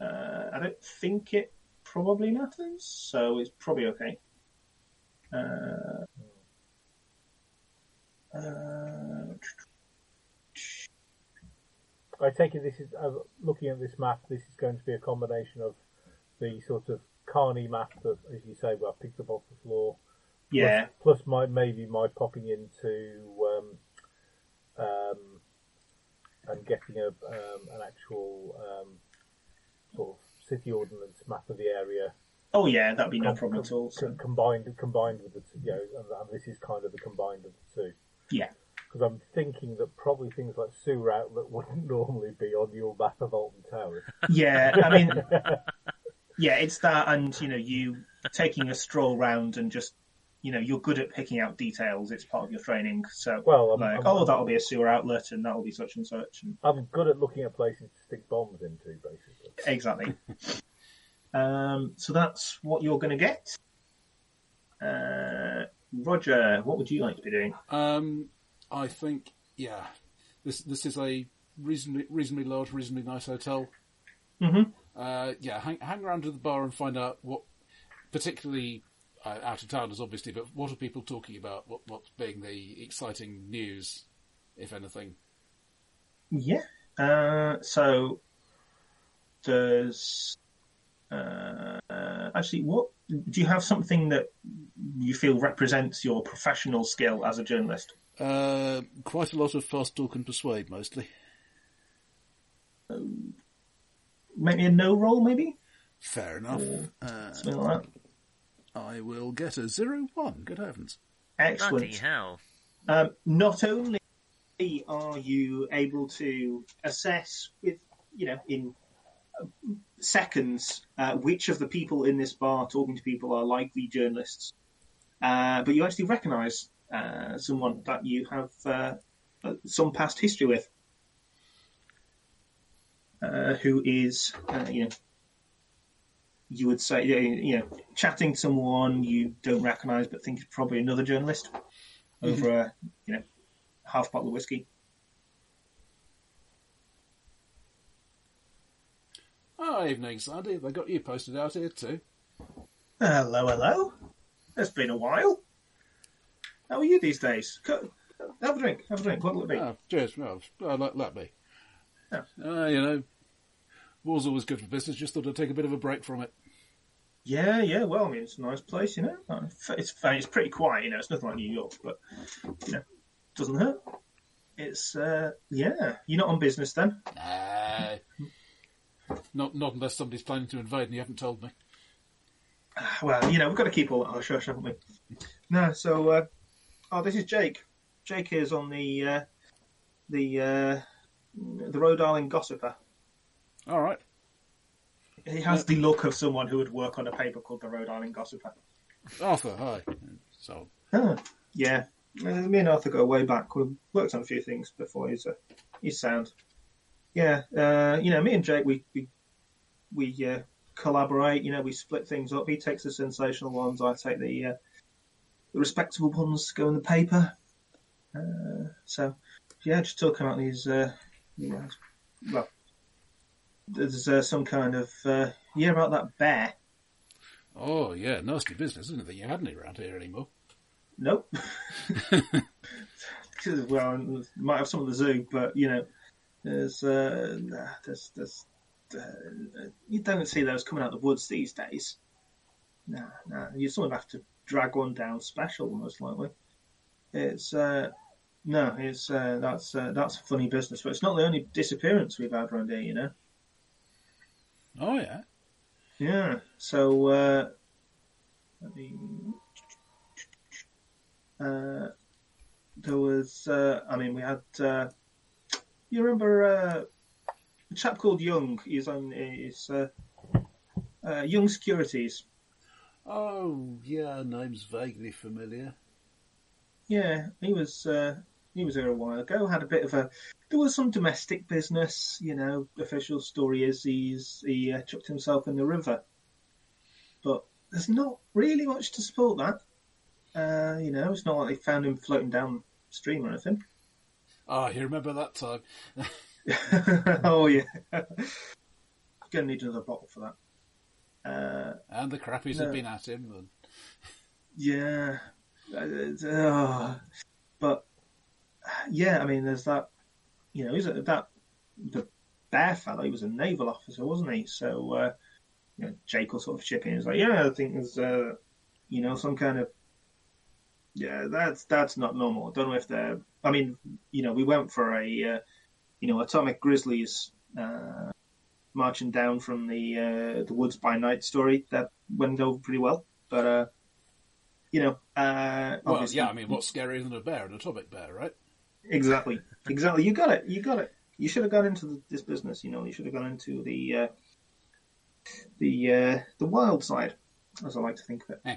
Uh, I don't think it probably matters, so it's probably okay. Uh... Uh, I take it this is, uh, looking at this map, this is going to be a combination of the sort of Carney map that, as you say, well, I picked up off the floor. Yeah. Plus, plus my maybe my popping into um, um, and getting a um, an actual um, sort of city ordnance map of the area. Oh yeah, that'd be no problem at all. So. Combined, combined with the, two, you know, and this is kind of the combined of the two. Yeah. Because I'm thinking that probably things like sewer outlet wouldn't normally be on your map of Alton Towers. Yeah, I mean, yeah, it's that, and you know, you taking a stroll round and just, you know, you're good at picking out details. It's part of your training. So, well, I'm, like, I'm, oh, that'll be a sewer outlet, and that'll be such and such. And... I'm good at looking at places to stick bombs into, basically. Exactly. Um, so that's what you're going to get. Uh, Roger, what would you like to be doing? Um, I think, yeah, this this is a reasonably reasonably large, reasonably nice hotel. Mm-hmm. Uh, yeah, hang, hang around to the bar and find out what, particularly uh, out of towners, obviously, but what are people talking about? What what's being the exciting news, if anything? Yeah. Uh, so there's. Uh, uh, actually, what do you have something that you feel represents your professional skill as a journalist? Uh, quite a lot of fast talk and persuade, mostly. Um, maybe a no roll, maybe? Fair enough. Uh, uh, something like that. I will get a zero one. Good heavens. Excellent. Bloody hell. Um, not only are you able to assess with, you know, in... seconds uh, which of the people in this bar talking to people are likely journalists, uh, but you actually recognise uh, someone that you have uh, some past history with, uh, who is uh, you know, you would say, you know, chatting to someone you don't recognise but think is probably another journalist over mm-hmm. a, you know, half bottle of whiskey. Oh, evening, Sandy. They got you posted out here too. Hello, hello. It's been a while. How are you these days? Have a drink. Have a drink. What'll it be? Oh, cheers. Well, oh, let, let me. Yeah. Uh, you know, war's always good for business. Just thought I'd take a bit of a break from it. Yeah, yeah. Well, I mean, it's a nice place, you know. It's it's pretty quiet, you know. It's nothing like New York, but you know, it doesn't hurt. It's uh, yeah. You're not on business then? No. Not not unless somebody's planning to invade and you haven't told me. Well, you know, we've got to keep all that hush hush, haven't we? No, so... Uh, oh, this is Jake. Jake is on the uh, the uh, the Rhode Island Gossiper. All right. He has yeah. the look of someone who would work on a paper called the Rhode Island Gossiper. Arthur, hi. So huh. yeah, me and Arthur go way back. We worked on a few things before. He's a, he's sound. Yeah, uh, you know, me and Jake, we we we uh, collaborate. You know, we split things up. He takes the sensational ones. I take the uh, the respectable ones. Go in the paper. Uh, so yeah, just talking about these. Uh, you know, well, there's uh, some kind of uh, yeah about that bear. Oh, yeah, nasty business, isn't it, that you had any around here anymore? Nope. Well, might have some at the zoo, but, you know, there's, uh, there's, there's, uh, you don't see those coming out of the woods these days. Nah, nah, you sort of have to drag one down special, most likely. It's, uh, no, it's, uh, that's, uh, that's funny business, but it's not the only disappearance we've had around here, you know? Oh, yeah. Yeah, so, uh, I mean, uh, there was, uh, I mean, we had, uh, you remember uh, a chap called Young, he's on, he's, uh, uh, Young Securities. Oh, yeah, name's vaguely familiar. Yeah, he was, uh, he was here a while ago, had a bit of a, there was some domestic business, you know, official story is he's, he uh, chucked himself in the river. But there's not really much to support that. Uh, you know, it's not like they found him floating down stream or anything. Ah, oh, you remember that time. Oh, yeah. I'm going to need another bottle for that. Uh, and the crappies no. have been at him. And... Yeah. Uh, but, yeah, I mean, there's that. You know, he's a, that the bear fellow, he was a naval officer, wasn't he? So, uh, you know, Jake will sort of chip in. He's like, yeah, I think there's, uh, you know, some kind of, yeah, that's that's not normal. I don't know if they're, I mean, you know, we went for a, uh, you know, Atomic Grizzlies uh, marching down from the uh, the woods by night story. That went over pretty well. But, uh, you know, uh, well, obviously, yeah, I mean, what's scarier than a bear? An atomic bear, right? Exactly, exactly. You got it. You got it. You should have gone into the, this business. You know, you should have gone into the uh, the uh, the wild side, as I like to think of it. Eh.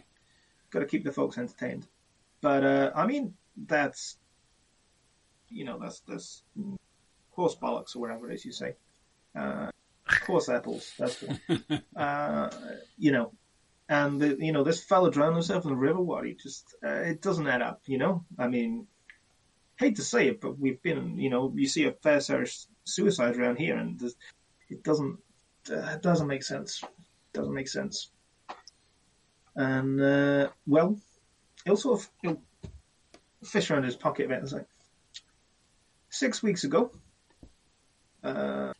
Got to keep the folks entertained. But uh, I mean, that's you know, that's that's horse bollocks or whatever it is you say. Uh, horse apples. That's one. uh, you know, and the, you know, this fella drowned himself in the river. What he just uh, it doesn't add up. You know, I mean. Hate to say it, but we've been, you know, you see a fair share of suicides around here, and it doesn't, uh, doesn't make sense. Doesn't make sense. And uh, well, he'll sort of he'll fish around his pocket a bit and say, six weeks ago, uh,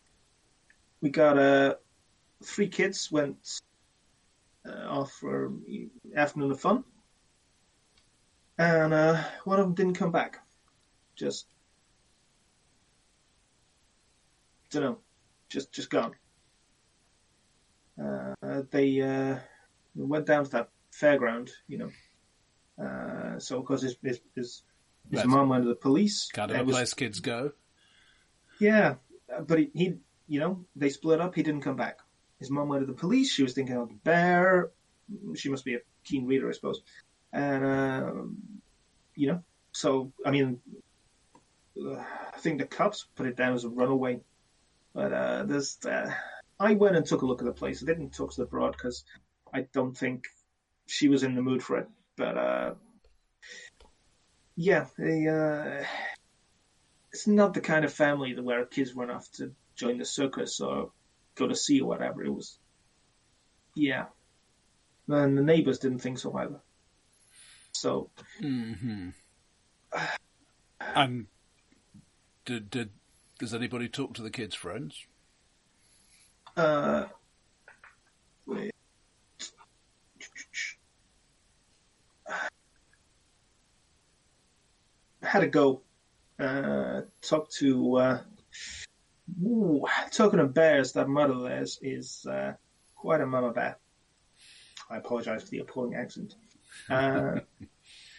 we got uh, three kids went uh, off for an afternoon of fun, and uh, one of them didn't come back. Just, don't know, just just gone. Uh, they uh, went down to that fairground, you know. Uh, so, of course, his, his, his, his mum went to the police. Kind of a place kids go. Yeah, but he, he, you know, they split up. He didn't come back. His mum went to the police. She was thinking of the bear. She must be a keen reader, I suppose. And, uh, you know, so, I mean... I think the cops put it down as a runaway, but uh, there's. Uh, I went and took a look at the place. I didn't talk to the broad because I don't think she was in the mood for it. But uh, yeah, they, uh, it's not the kind of family that where kids run off to join the circus or go to sea or whatever. It was, yeah, and the neighbours didn't think so either. So, mm-hmm. and. Did, did does anybody talk to the kids' friends? Uh, had a go. Uh, talk to. Uh, ooh, talking of bears, that mother of theirs is uh, quite a mama bear. I apologise for the appalling accent. Uh,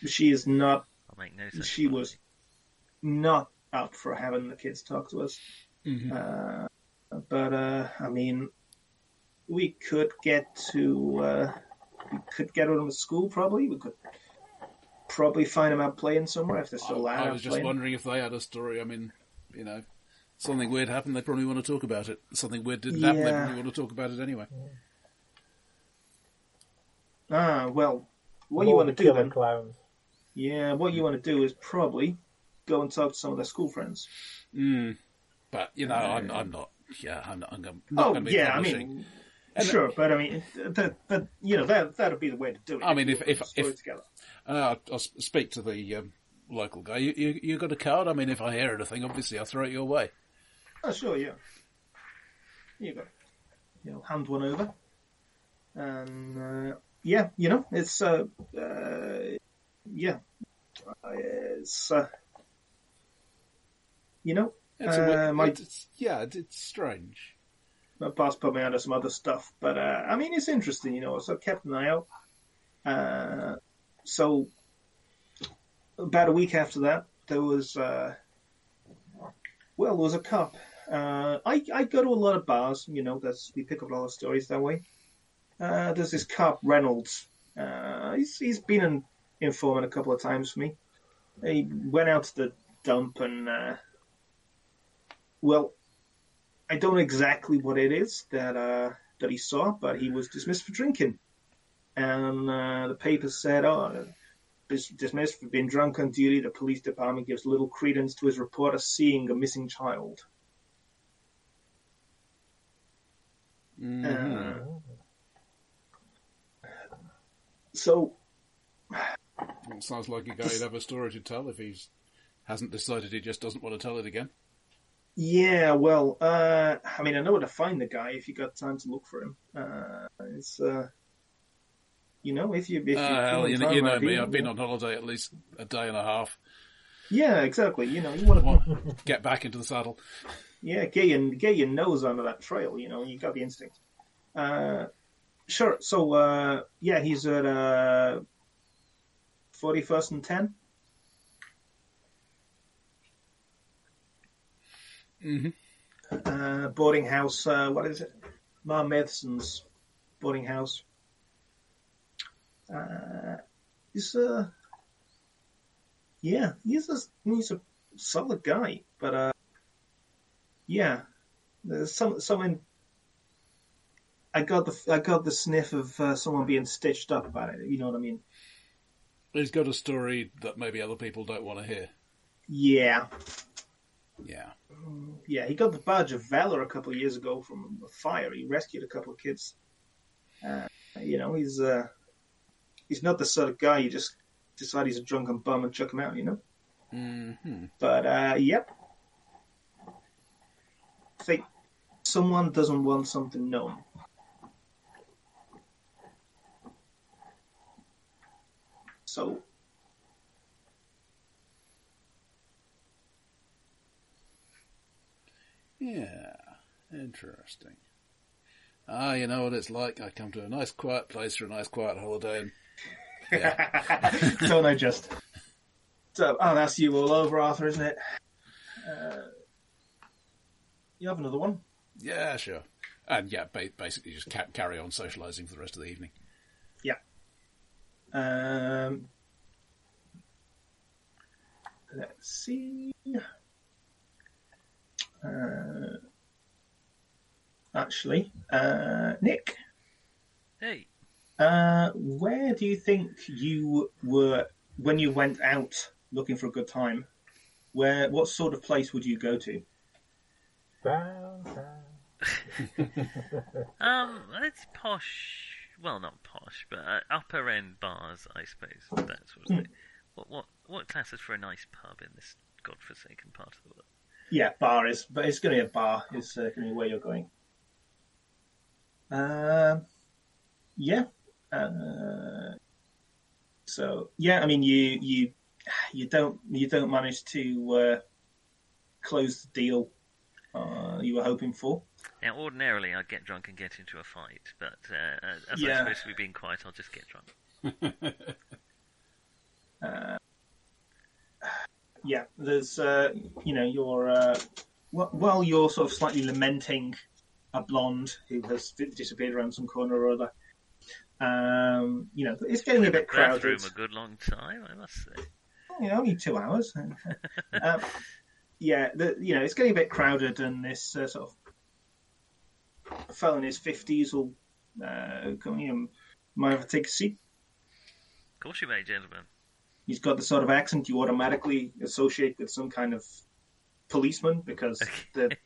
she is not. I'll make no sense. She was not. Up for having the kids talk to us. Mm-hmm. Uh, but, uh, I mean, we could get to, uh, we could get on to school probably. We could probably find them out playing somewhere if they're still alive. I, I was just playing. wondering if they had a story. I mean, you know, something weird happened, they probably want to talk about it. Something weird didn't yeah. happen, they probably want to talk about it anyway. Ah, well, what More you want to do then... Clowns. Yeah, what you want to do is probably go and talk to some of their school friends. Mm. But, you know, I'm, I'm not... Yeah, I'm not, I'm not oh, going to be yeah, publishing. I mean, and sure, but I mean, that, that you know, that that would be the way to do it. I mean, if if, if together. Uh, I'll speak to the um, local guy. You, you you got a card? I mean, if I hear anything, obviously I'll throw it your way. Oh, sure, yeah. You got, you know, hand one over, and uh, yeah, you know, it's uh, uh yeah, it's uh, you know, it's uh, a, my, it's, yeah, it's strange. My boss put me onto some other stuff, but, uh, I mean, it's interesting, you know, so I kept an eye out. Uh, so, about a week after that, there was, uh, well, there was a cop. Uh, I, I go to a lot of bars, you know, that's, we pick up a lot of stories that way. Uh, there's this cop, Reynolds. Uh, he's, he's been an informant a couple of times for me. He went out to the dump and, uh, well, I don't know exactly what it is that uh, that he saw, but he was dismissed for drinking. And uh, the paper said, oh, dismissed for being drunk on duty. The police department gives little credence to his report of seeing a missing child. Mm. Uh, so... Well, sounds like a guy would have a story to tell if he hasn't decided he just doesn't want to tell it again. Yeah, well, uh, I mean, I know where to find the guy if you got time to look for him. Uh, it's, uh, you know, if you, if you, uh, you, you know me, I've been on holiday at least a day and a half. Yeah, exactly. You know, you want to get back into the saddle. Yeah, get your, get your nose under that trail. You know, you got the instinct. Uh, sure. So, uh, yeah, he's at uh, forty-first and ten. Mm-hmm. Uh, boarding house, uh, what is it? Mar Medicine's boarding house. Uh, he's a, yeah, he's a, he's a solid guy, but, uh, yeah, there's some, someone, I got the, I got the sniff of uh, someone being stitched up about it, you know what I mean? He's got a story that maybe other people don't want to hear. Yeah. Yeah. Yeah, he got the Badge of Valor a couple of years ago from a fire. He rescued a couple of kids. Uh, you know, he's uh, he's not the sort of guy you just decide he's a drunken bum and chuck him out, you know? Mm-hmm. But, uh, yep. I think someone doesn't want something known. So... Yeah, interesting. Ah, you know what it's like? I come to a nice quiet place for a nice quiet holiday and... Yeah. Don't I just... So, oh, that's you all over, Arthur, isn't it? Uh, you have another one? Yeah, sure. And yeah, ba- basically just ca- carry on socialising for the rest of the evening. Yeah. Um, let's see... Uh, actually, uh, Nick. Hey. Uh, where do you think you were when you went out looking for a good time? Where? What sort of place would you go to? Brown, brown. um, it's posh. Well, not posh, but uh, upper end bars, I suppose. That sort of thing. What? What? What classes for a nice pub in this godforsaken part of the world? Yeah, bar is, but it's going to be a bar. It's uh, going to be where you're going. Uh, yeah. Uh, so yeah, I mean, you you you don't you don't manage to uh, close the deal uh, you were hoping for. Now, ordinarily, I'd get drunk and get into a fight, but uh, as yeah. I'm supposed to be being quiet, I'll just get drunk. uh, Yeah, there's, uh, you know, you're, uh, while you're sort of slightly lamenting a blonde who has disappeared around some corner or other, Um, you know, it's getting a bit crowded. We've been in the bathroom a good long time, I must say. You know, only two hours. um, yeah, the, you know, it's getting a bit crowded, and this uh, sort of fellow in his fifties will uh, come in and might have to take a seat. Of course you may, gentlemen. He's got the sort of accent you automatically associate with some kind of policeman, because the,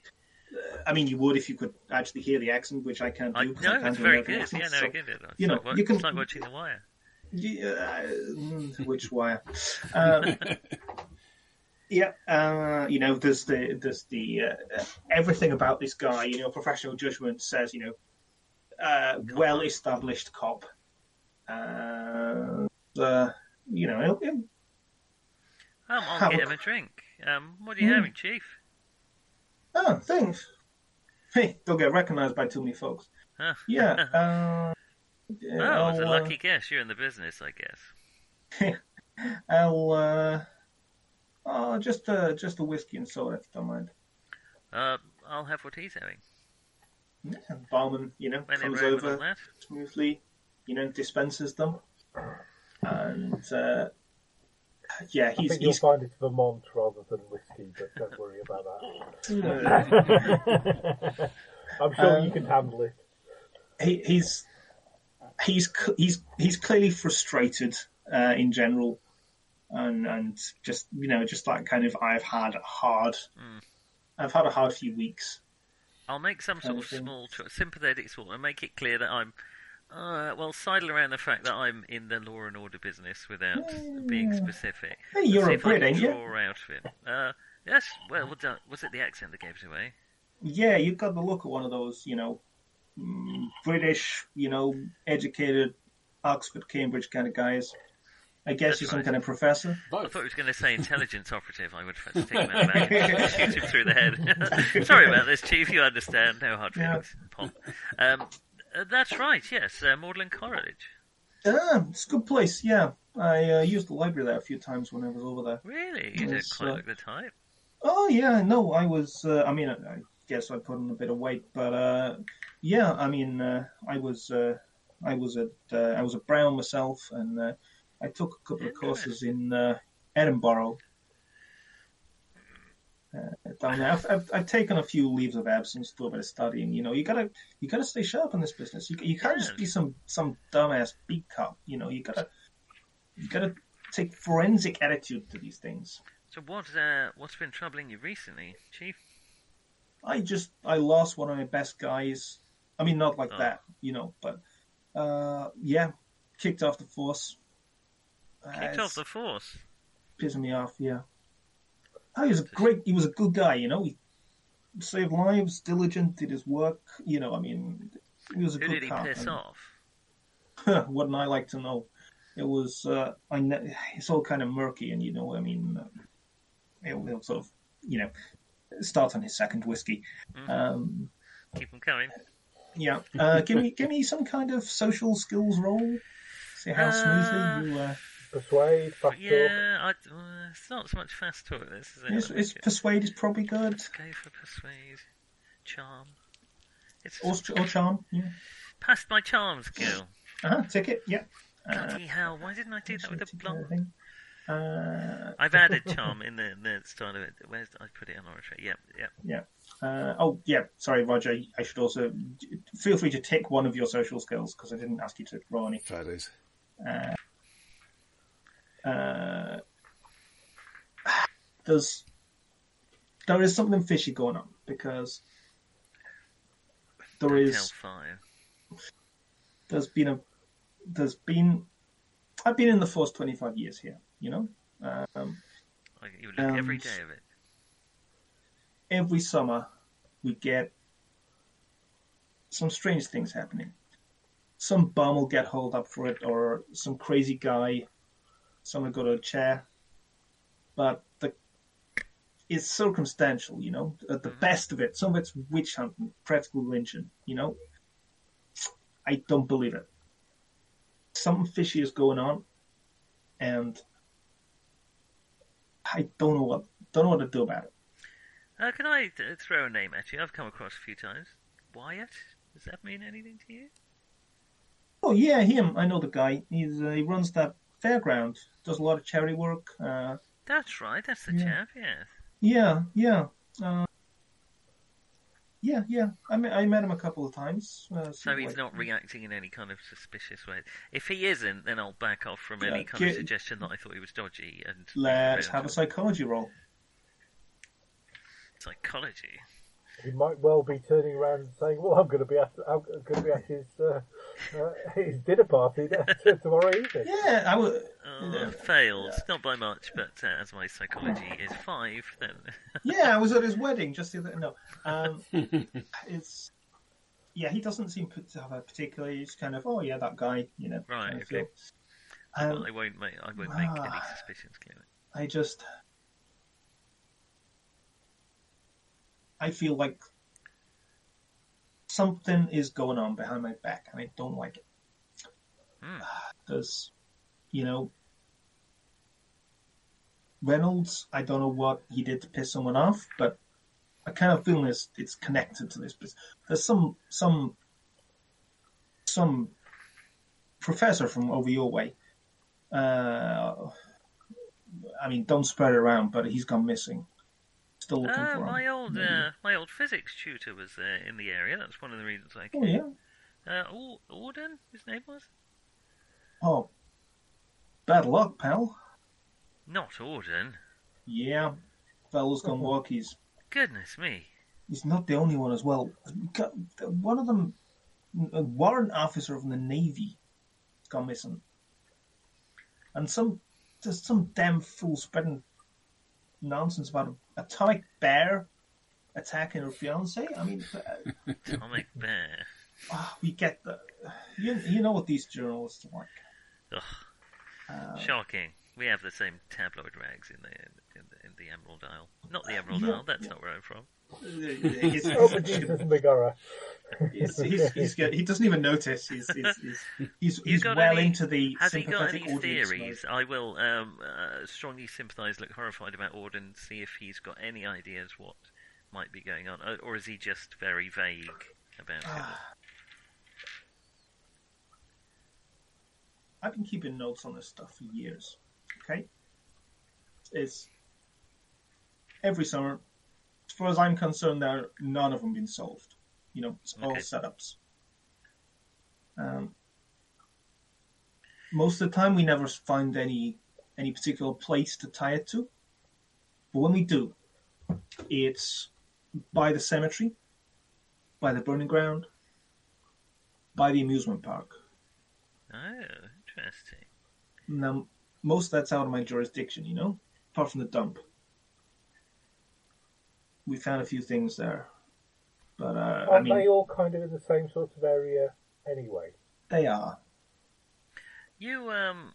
I mean, you would if you could actually hear the accent, which I can't do. I, no, I can't it's do very good. Accent, yeah, no, so, I get it. It's, you know, like, you can, it's like watching The Wire. Yeah, which wire? Um, yeah, uh, you know, there's the there's the uh, everything about this guy. You know, professional judgment says, you know, uh, well-established cop. Uh, uh, you know, he'll, he'll um, I'll have get a... him a drink. Um, what are you mm. having, Chief? Oh, thanks. Hey, don't get recognised by too many folks. Huh. Yeah. uh, Yeah, oh, I'll, it was a lucky uh, guess. You're in the business, I guess. I'll, uh... Oh, just, uh, just a whiskey and soda, if you don't mind. Uh, I'll have what he's having. Yeah, barman, you know, when comes over smoothly, you know, dispenses them. And, uh... Yeah, he's... I think he's... you'll find it's Vermont rather than whiskey, but don't worry about that. I'm sure um, you can handle it. He, he's... He's he's he's clearly frustrated uh, in general, and and just you know just that kind of I've had a hard, mm. I've had a hard few weeks. I'll make some sort of small tr- sympathetic sort and make it clear that I'm, uh, well, sidle around the fact that I'm in the law and order business without yeah. being specific. Hey, you're a Brit, ain't you? Out of it. Uh, yes. Well, was it the accent that gave it away? Yeah, you've got the look of one of those, you know. British, you know, educated, Oxford, Cambridge kind of guys. I guess That's you're right. some kind of professor. I thought he was going to say intelligence operative. I would take him out of that and shoot him through the head. Sorry about this, Chief. You understand. No hard feelings. Yeah. Um, that's right, yes. Uh, Magdalen College. Ah, it's a good place, yeah. I uh, used the library there a few times when I was over there. Really? You didn't quite uh... look the type? Oh, yeah. No, I was... Uh, I mean, I... I guess I put on a bit of weight, but uh, yeah, I mean, uh, I was uh, I was at uh, I was at Brown myself, and uh, I took a couple of courses in uh, Edinburgh. Uh, down there, I've, I've, I've taken a few leaves of absence, do a bit of studying. You know, you gotta you gotta stay sharp in this business. You, you can't just be some some dumbass beat cop. You know, you gotta you gotta take forensic attitude to these things. So what uh, what's been troubling you recently, Chief? I just, I lost one of my best guys. I mean, not like oh. that, you know, but, uh, yeah, kicked off the force. Kicked uh, off the force? Pissing me off, yeah. Oh, he was a great, he was a good guy, you know, he saved lives, diligent, did his work, you know, I mean, he was a Who good guy. Who did he piss and, off? Wouldn't I like to know? It was, uh, I ne- it's all kind of murky, and, you know, I mean, it, it'll sort of, you know... Start on his second whiskey. Mm-hmm. Um, Keep him coming. Yeah. Uh, give me, give me some kind of social skills roll. See how uh, smoothly you uh... persuade. Fast yeah, talk. I, uh, it's not so much fast talk. This is it. It's, it's persuade is probably good. Let's go for persuade. Charm. It's or, or charm. Yeah. Passed my charm skill. Ah, uh-huh, ticket. Yeah. Bloody uh, hell! Why didn't I do that with a block? Thing. Uh, I've added charm in the, the start of it. Where's I put it on oratory? Yeah, yeah, yeah. Uh, oh, yeah. Sorry, Roger. I should also feel free to tick one of your social skills because I didn't ask you to roll any. Try those. Uh, uh, there's there is something fishy going on because there Don't is fire. There's been a there's been I've been in the force twenty-five years here. You know, um, you look every day of it. Every summer, we get some strange things happening. Some bum will get hauled up for it, or some crazy guy. Someone got a chair, but the it's circumstantial. You know, at the mm-hmm. best of it, some of it's witch hunting, practical lynching. You know, I don't believe it. Something fishy is going on, and I don't know what don't know what to do about it. Uh, can I th- throw a name at you? I've come across a few times. Wyatt? Does that mean anything to you? Oh, yeah, him. I know the guy. He's uh, He runs that fairground, does a lot of charity work. Uh, That's right, that's the yeah. chap, yes. Yeah, yeah. Uh, yeah, yeah. I, me- I met him a couple of times. Uh, so he's like, not reacting in any kind of suspicious way. If he isn't, then I'll back off from yeah, any kind get, of suggestion that I thought he was dodgy. And let's have a psychology roll. Psychology? He might well be turning around and saying, well, I'm going to be at, I'm going to be at his, uh, uh, his dinner party tomorrow evening. Yeah, I would... Oh, yeah. Failed. Yeah. Not by much, but uh, as my psychology is five, then... yeah, I was at his wedding, just the other... No. Um, it's... Yeah, he doesn't seem to have a particular... He's kind of, oh, yeah, that guy, you know. Right, kind of okay. Um, well, I won't make, I won't make uh, any suspicions clear. I just... I feel like something is going on behind my back, and I don't like it. Because, hmm. you know, Reynolds, I don't know what he did to piss someone off, but I kind of feel it's, it's connected to this. There's some some some professor from over your way. Uh, I mean, don't spread it around, but he's gone missing. Still looking uh, for my him, old uh, my old physics tutor was uh, in the area. That's one of the reasons I came. Oh yeah. Uh, Orden, his name was. Oh, bad luck, pal. Not Orden. Yeah, fellow's gone oh. walkies. Goodness me. He's not the only one as well. One of them, a warrant officer from the Navy, has gone missing. And some, there's some damn fool spreading nonsense about him. Atomic Bear attacking her fiancé? I mean... Uh, Atomic Bear. Oh, we get the... You, you know what these journalists are like. Ugh. Uh, Shocking. We have the same tabloid rags in the in the, in the Emerald Isle. Not the Emerald yeah, Isle, that's yeah. not where I'm from. It's, it's, he's, he's, he's, he doesn't even notice. He's, he's, he's, he's, he's well any, into the has sympathetic he got any theories? Mode. I will um, uh, strongly sympathise, look horrified about Orden, see if he's got any ideas what might be going on, or is he just very vague about it? I've been keeping notes on this stuff for years. Okay, it's every summer. As far as I'm concerned, there are none of them been solved. You know, it's all okay. setups. Um, most of the time, we never find any any particular place to tie it to. But when we do, it's by the cemetery, by the burning ground, by the amusement park. Oh, interesting. Now, most of that's out of my jurisdiction, you know, apart from the dump. We found a few things there, but uh, aren't I mean, they all kind of in the same sort of area anyway? They are. You um,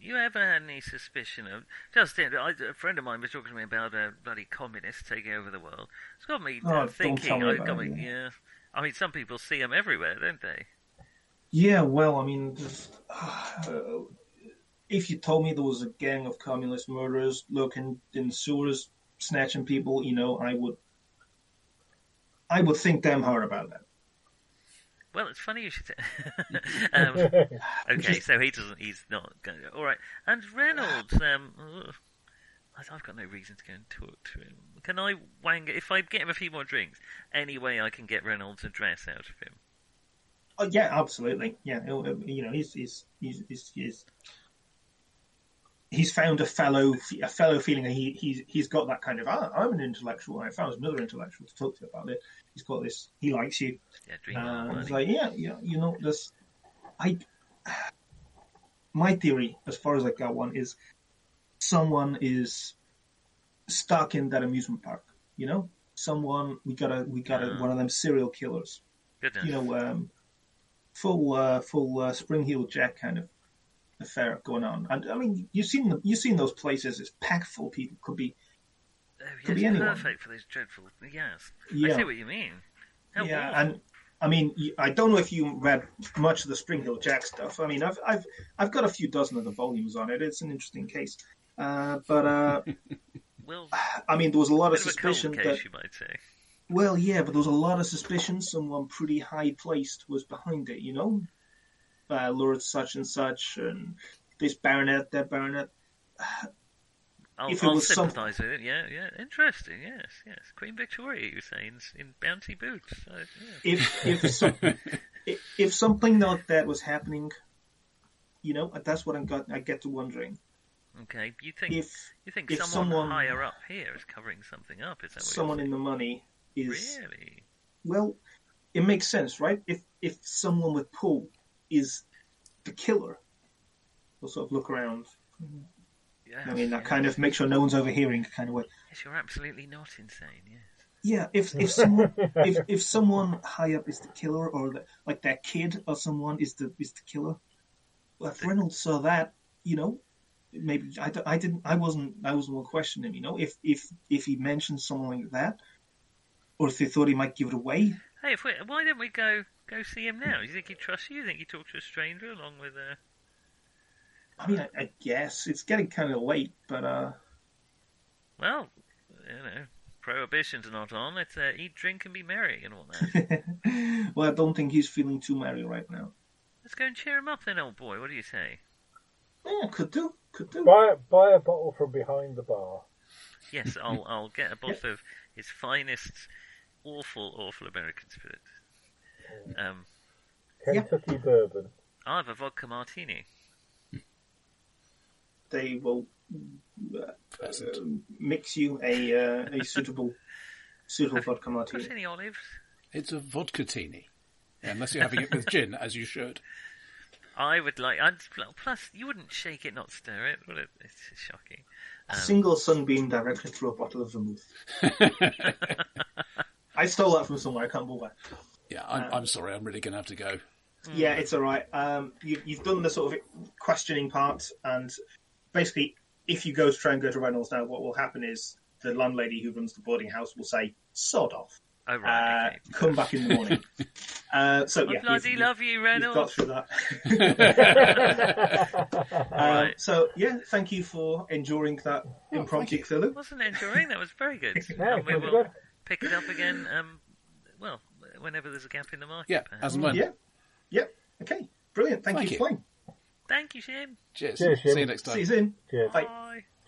you ever had any suspicion of? Just I, a friend of mine was talking to me about a bloody communist taking over the world. It's got me oh, thinking. Me I, got me, yeah. yeah, I mean, some people see them everywhere, don't they? Yeah, well, I mean, just, uh, if you told me there was a gang of communist murderers lurking in sewers. Snatching people, you know, I would, I would think damn hard about that. Well, it's funny you should. T- um, okay, so he doesn't. He's not going to. All right, and Reynolds. Um, ugh, I've got no reason to go and talk to him. Can I wang? If I get him a few more drinks, any way I can get Reynolds' address out of him? Oh yeah, absolutely. Yeah, you know, he's he's he's he's. he's He's found a fellow, a fellow feeling, and he, he's he's got that kind of. Ah, I'm an intellectual. And I found another intellectual to talk to about it. He's got this. He likes you. Yeah, uh, he's like, yeah, yeah, you know, this. I, my theory, as far as I got one, is someone is stuck in that amusement park. You know, someone we gotta we gotta mm. one of them serial killers. Goodness. You know, um, full uh, full uh, Spring-Heeled Jack kind of. Affair going on, and I mean, you've seen the, you've seen those places. It's packed full of people. Could be, oh, yes, could be anyone. Perfect for those dreadful. Yes, yeah. I see what you mean. How yeah, awful. And I mean, I don't know if you read much of the Spring-Heeled Jack stuff. I mean, I've I've I've got a few dozen of the volumes on it. It's an interesting case, uh, but uh, well, I mean, there was a lot a of suspicion. Of a cold case, that, you might say. Well, yeah, but there was a lot of suspicion. Someone pretty high placed was behind it, you know. uh, Lord such and such, and this baronet, that baronet. I'll, if it I'll was sympathise some... with it, yeah, yeah. Interesting, yes, yes. Queen Victoria, you say, in, in bouncy boots. So, yeah. If if, some, if if something like that was happening, you know, that's what I got. I get to wondering. Okay, you think if, you think if someone, someone higher up here is covering something up? Is that what someone in the money is? Really? Well, it makes sense, right? If if someone with pull is the killer, we'll sort of look around. Yes, I mean, that yes. kind of make sure no one's overhearing kind of way. Yes, you're absolutely not insane. Yes. Yeah, if if someone if if someone high up is the killer, or the, like that kid or someone is the is the killer. Well, if Reynolds saw that, you know. Maybe I, I didn't. I wasn't. I was the one questioning him. You know, if if if he mentioned someone like that, or if he thought he might give it away. Hey, if we, why don't we go go see him now? Do you think he trusts you? You think he talked to a stranger along with a? I mean, I, I guess it's getting kind of late, but uh. Well, you know, prohibition's not on. It's uh, eat, drink, and be merry, and all that. Well, I don't think he's feeling too merry right now. Let's go and cheer him up, then, old boy. What do you say? Yeah, could do. Could do. Buy, buy a bottle from behind the bar. Yes, I'll I'll get a bottle yeah. of his finest, awful, awful American spirit. Um, Kentucky yeah. bourbon. I have a vodka martini. They will uh, uh, mix you a uh, a suitable suitable have vodka martini. Any olives? It's a vodka-tini, yeah, unless you're having it with gin, as you should. I would like... I'd, plus, you wouldn't shake it, not stir it, would it? It's shocking. Um, a single sunbeam directly through a bottle of vermouth. I stole that from somewhere. I can't believe that. Yeah, I'm, um, I'm sorry. I'm really going to have to go. Yeah, it's all right. Um, you, you've done the sort of questioning part, and basically, if you go to try and go to Reynolds now, what will happen is the landlady who runs the boarding house will say, sod off. Oh, right, uh, okay. Come back in the morning. uh, so yeah, I bloody love you, Reynolds. Got through that. um, right. So yeah, thank you for enduring that oh, impromptu Cthulhu. Wasn't enduring. That was very good. yeah, and we will good. pick it up again. Um, well, whenever there's a gap in the market. Yeah, as and when. Yeah. Yep. Yeah. Okay. Brilliant. Thank, thank you, you for playing. Thank you, Shim. Cheers. Cheers Shim. See you next time. See you soon. Cheers. Bye. Bye.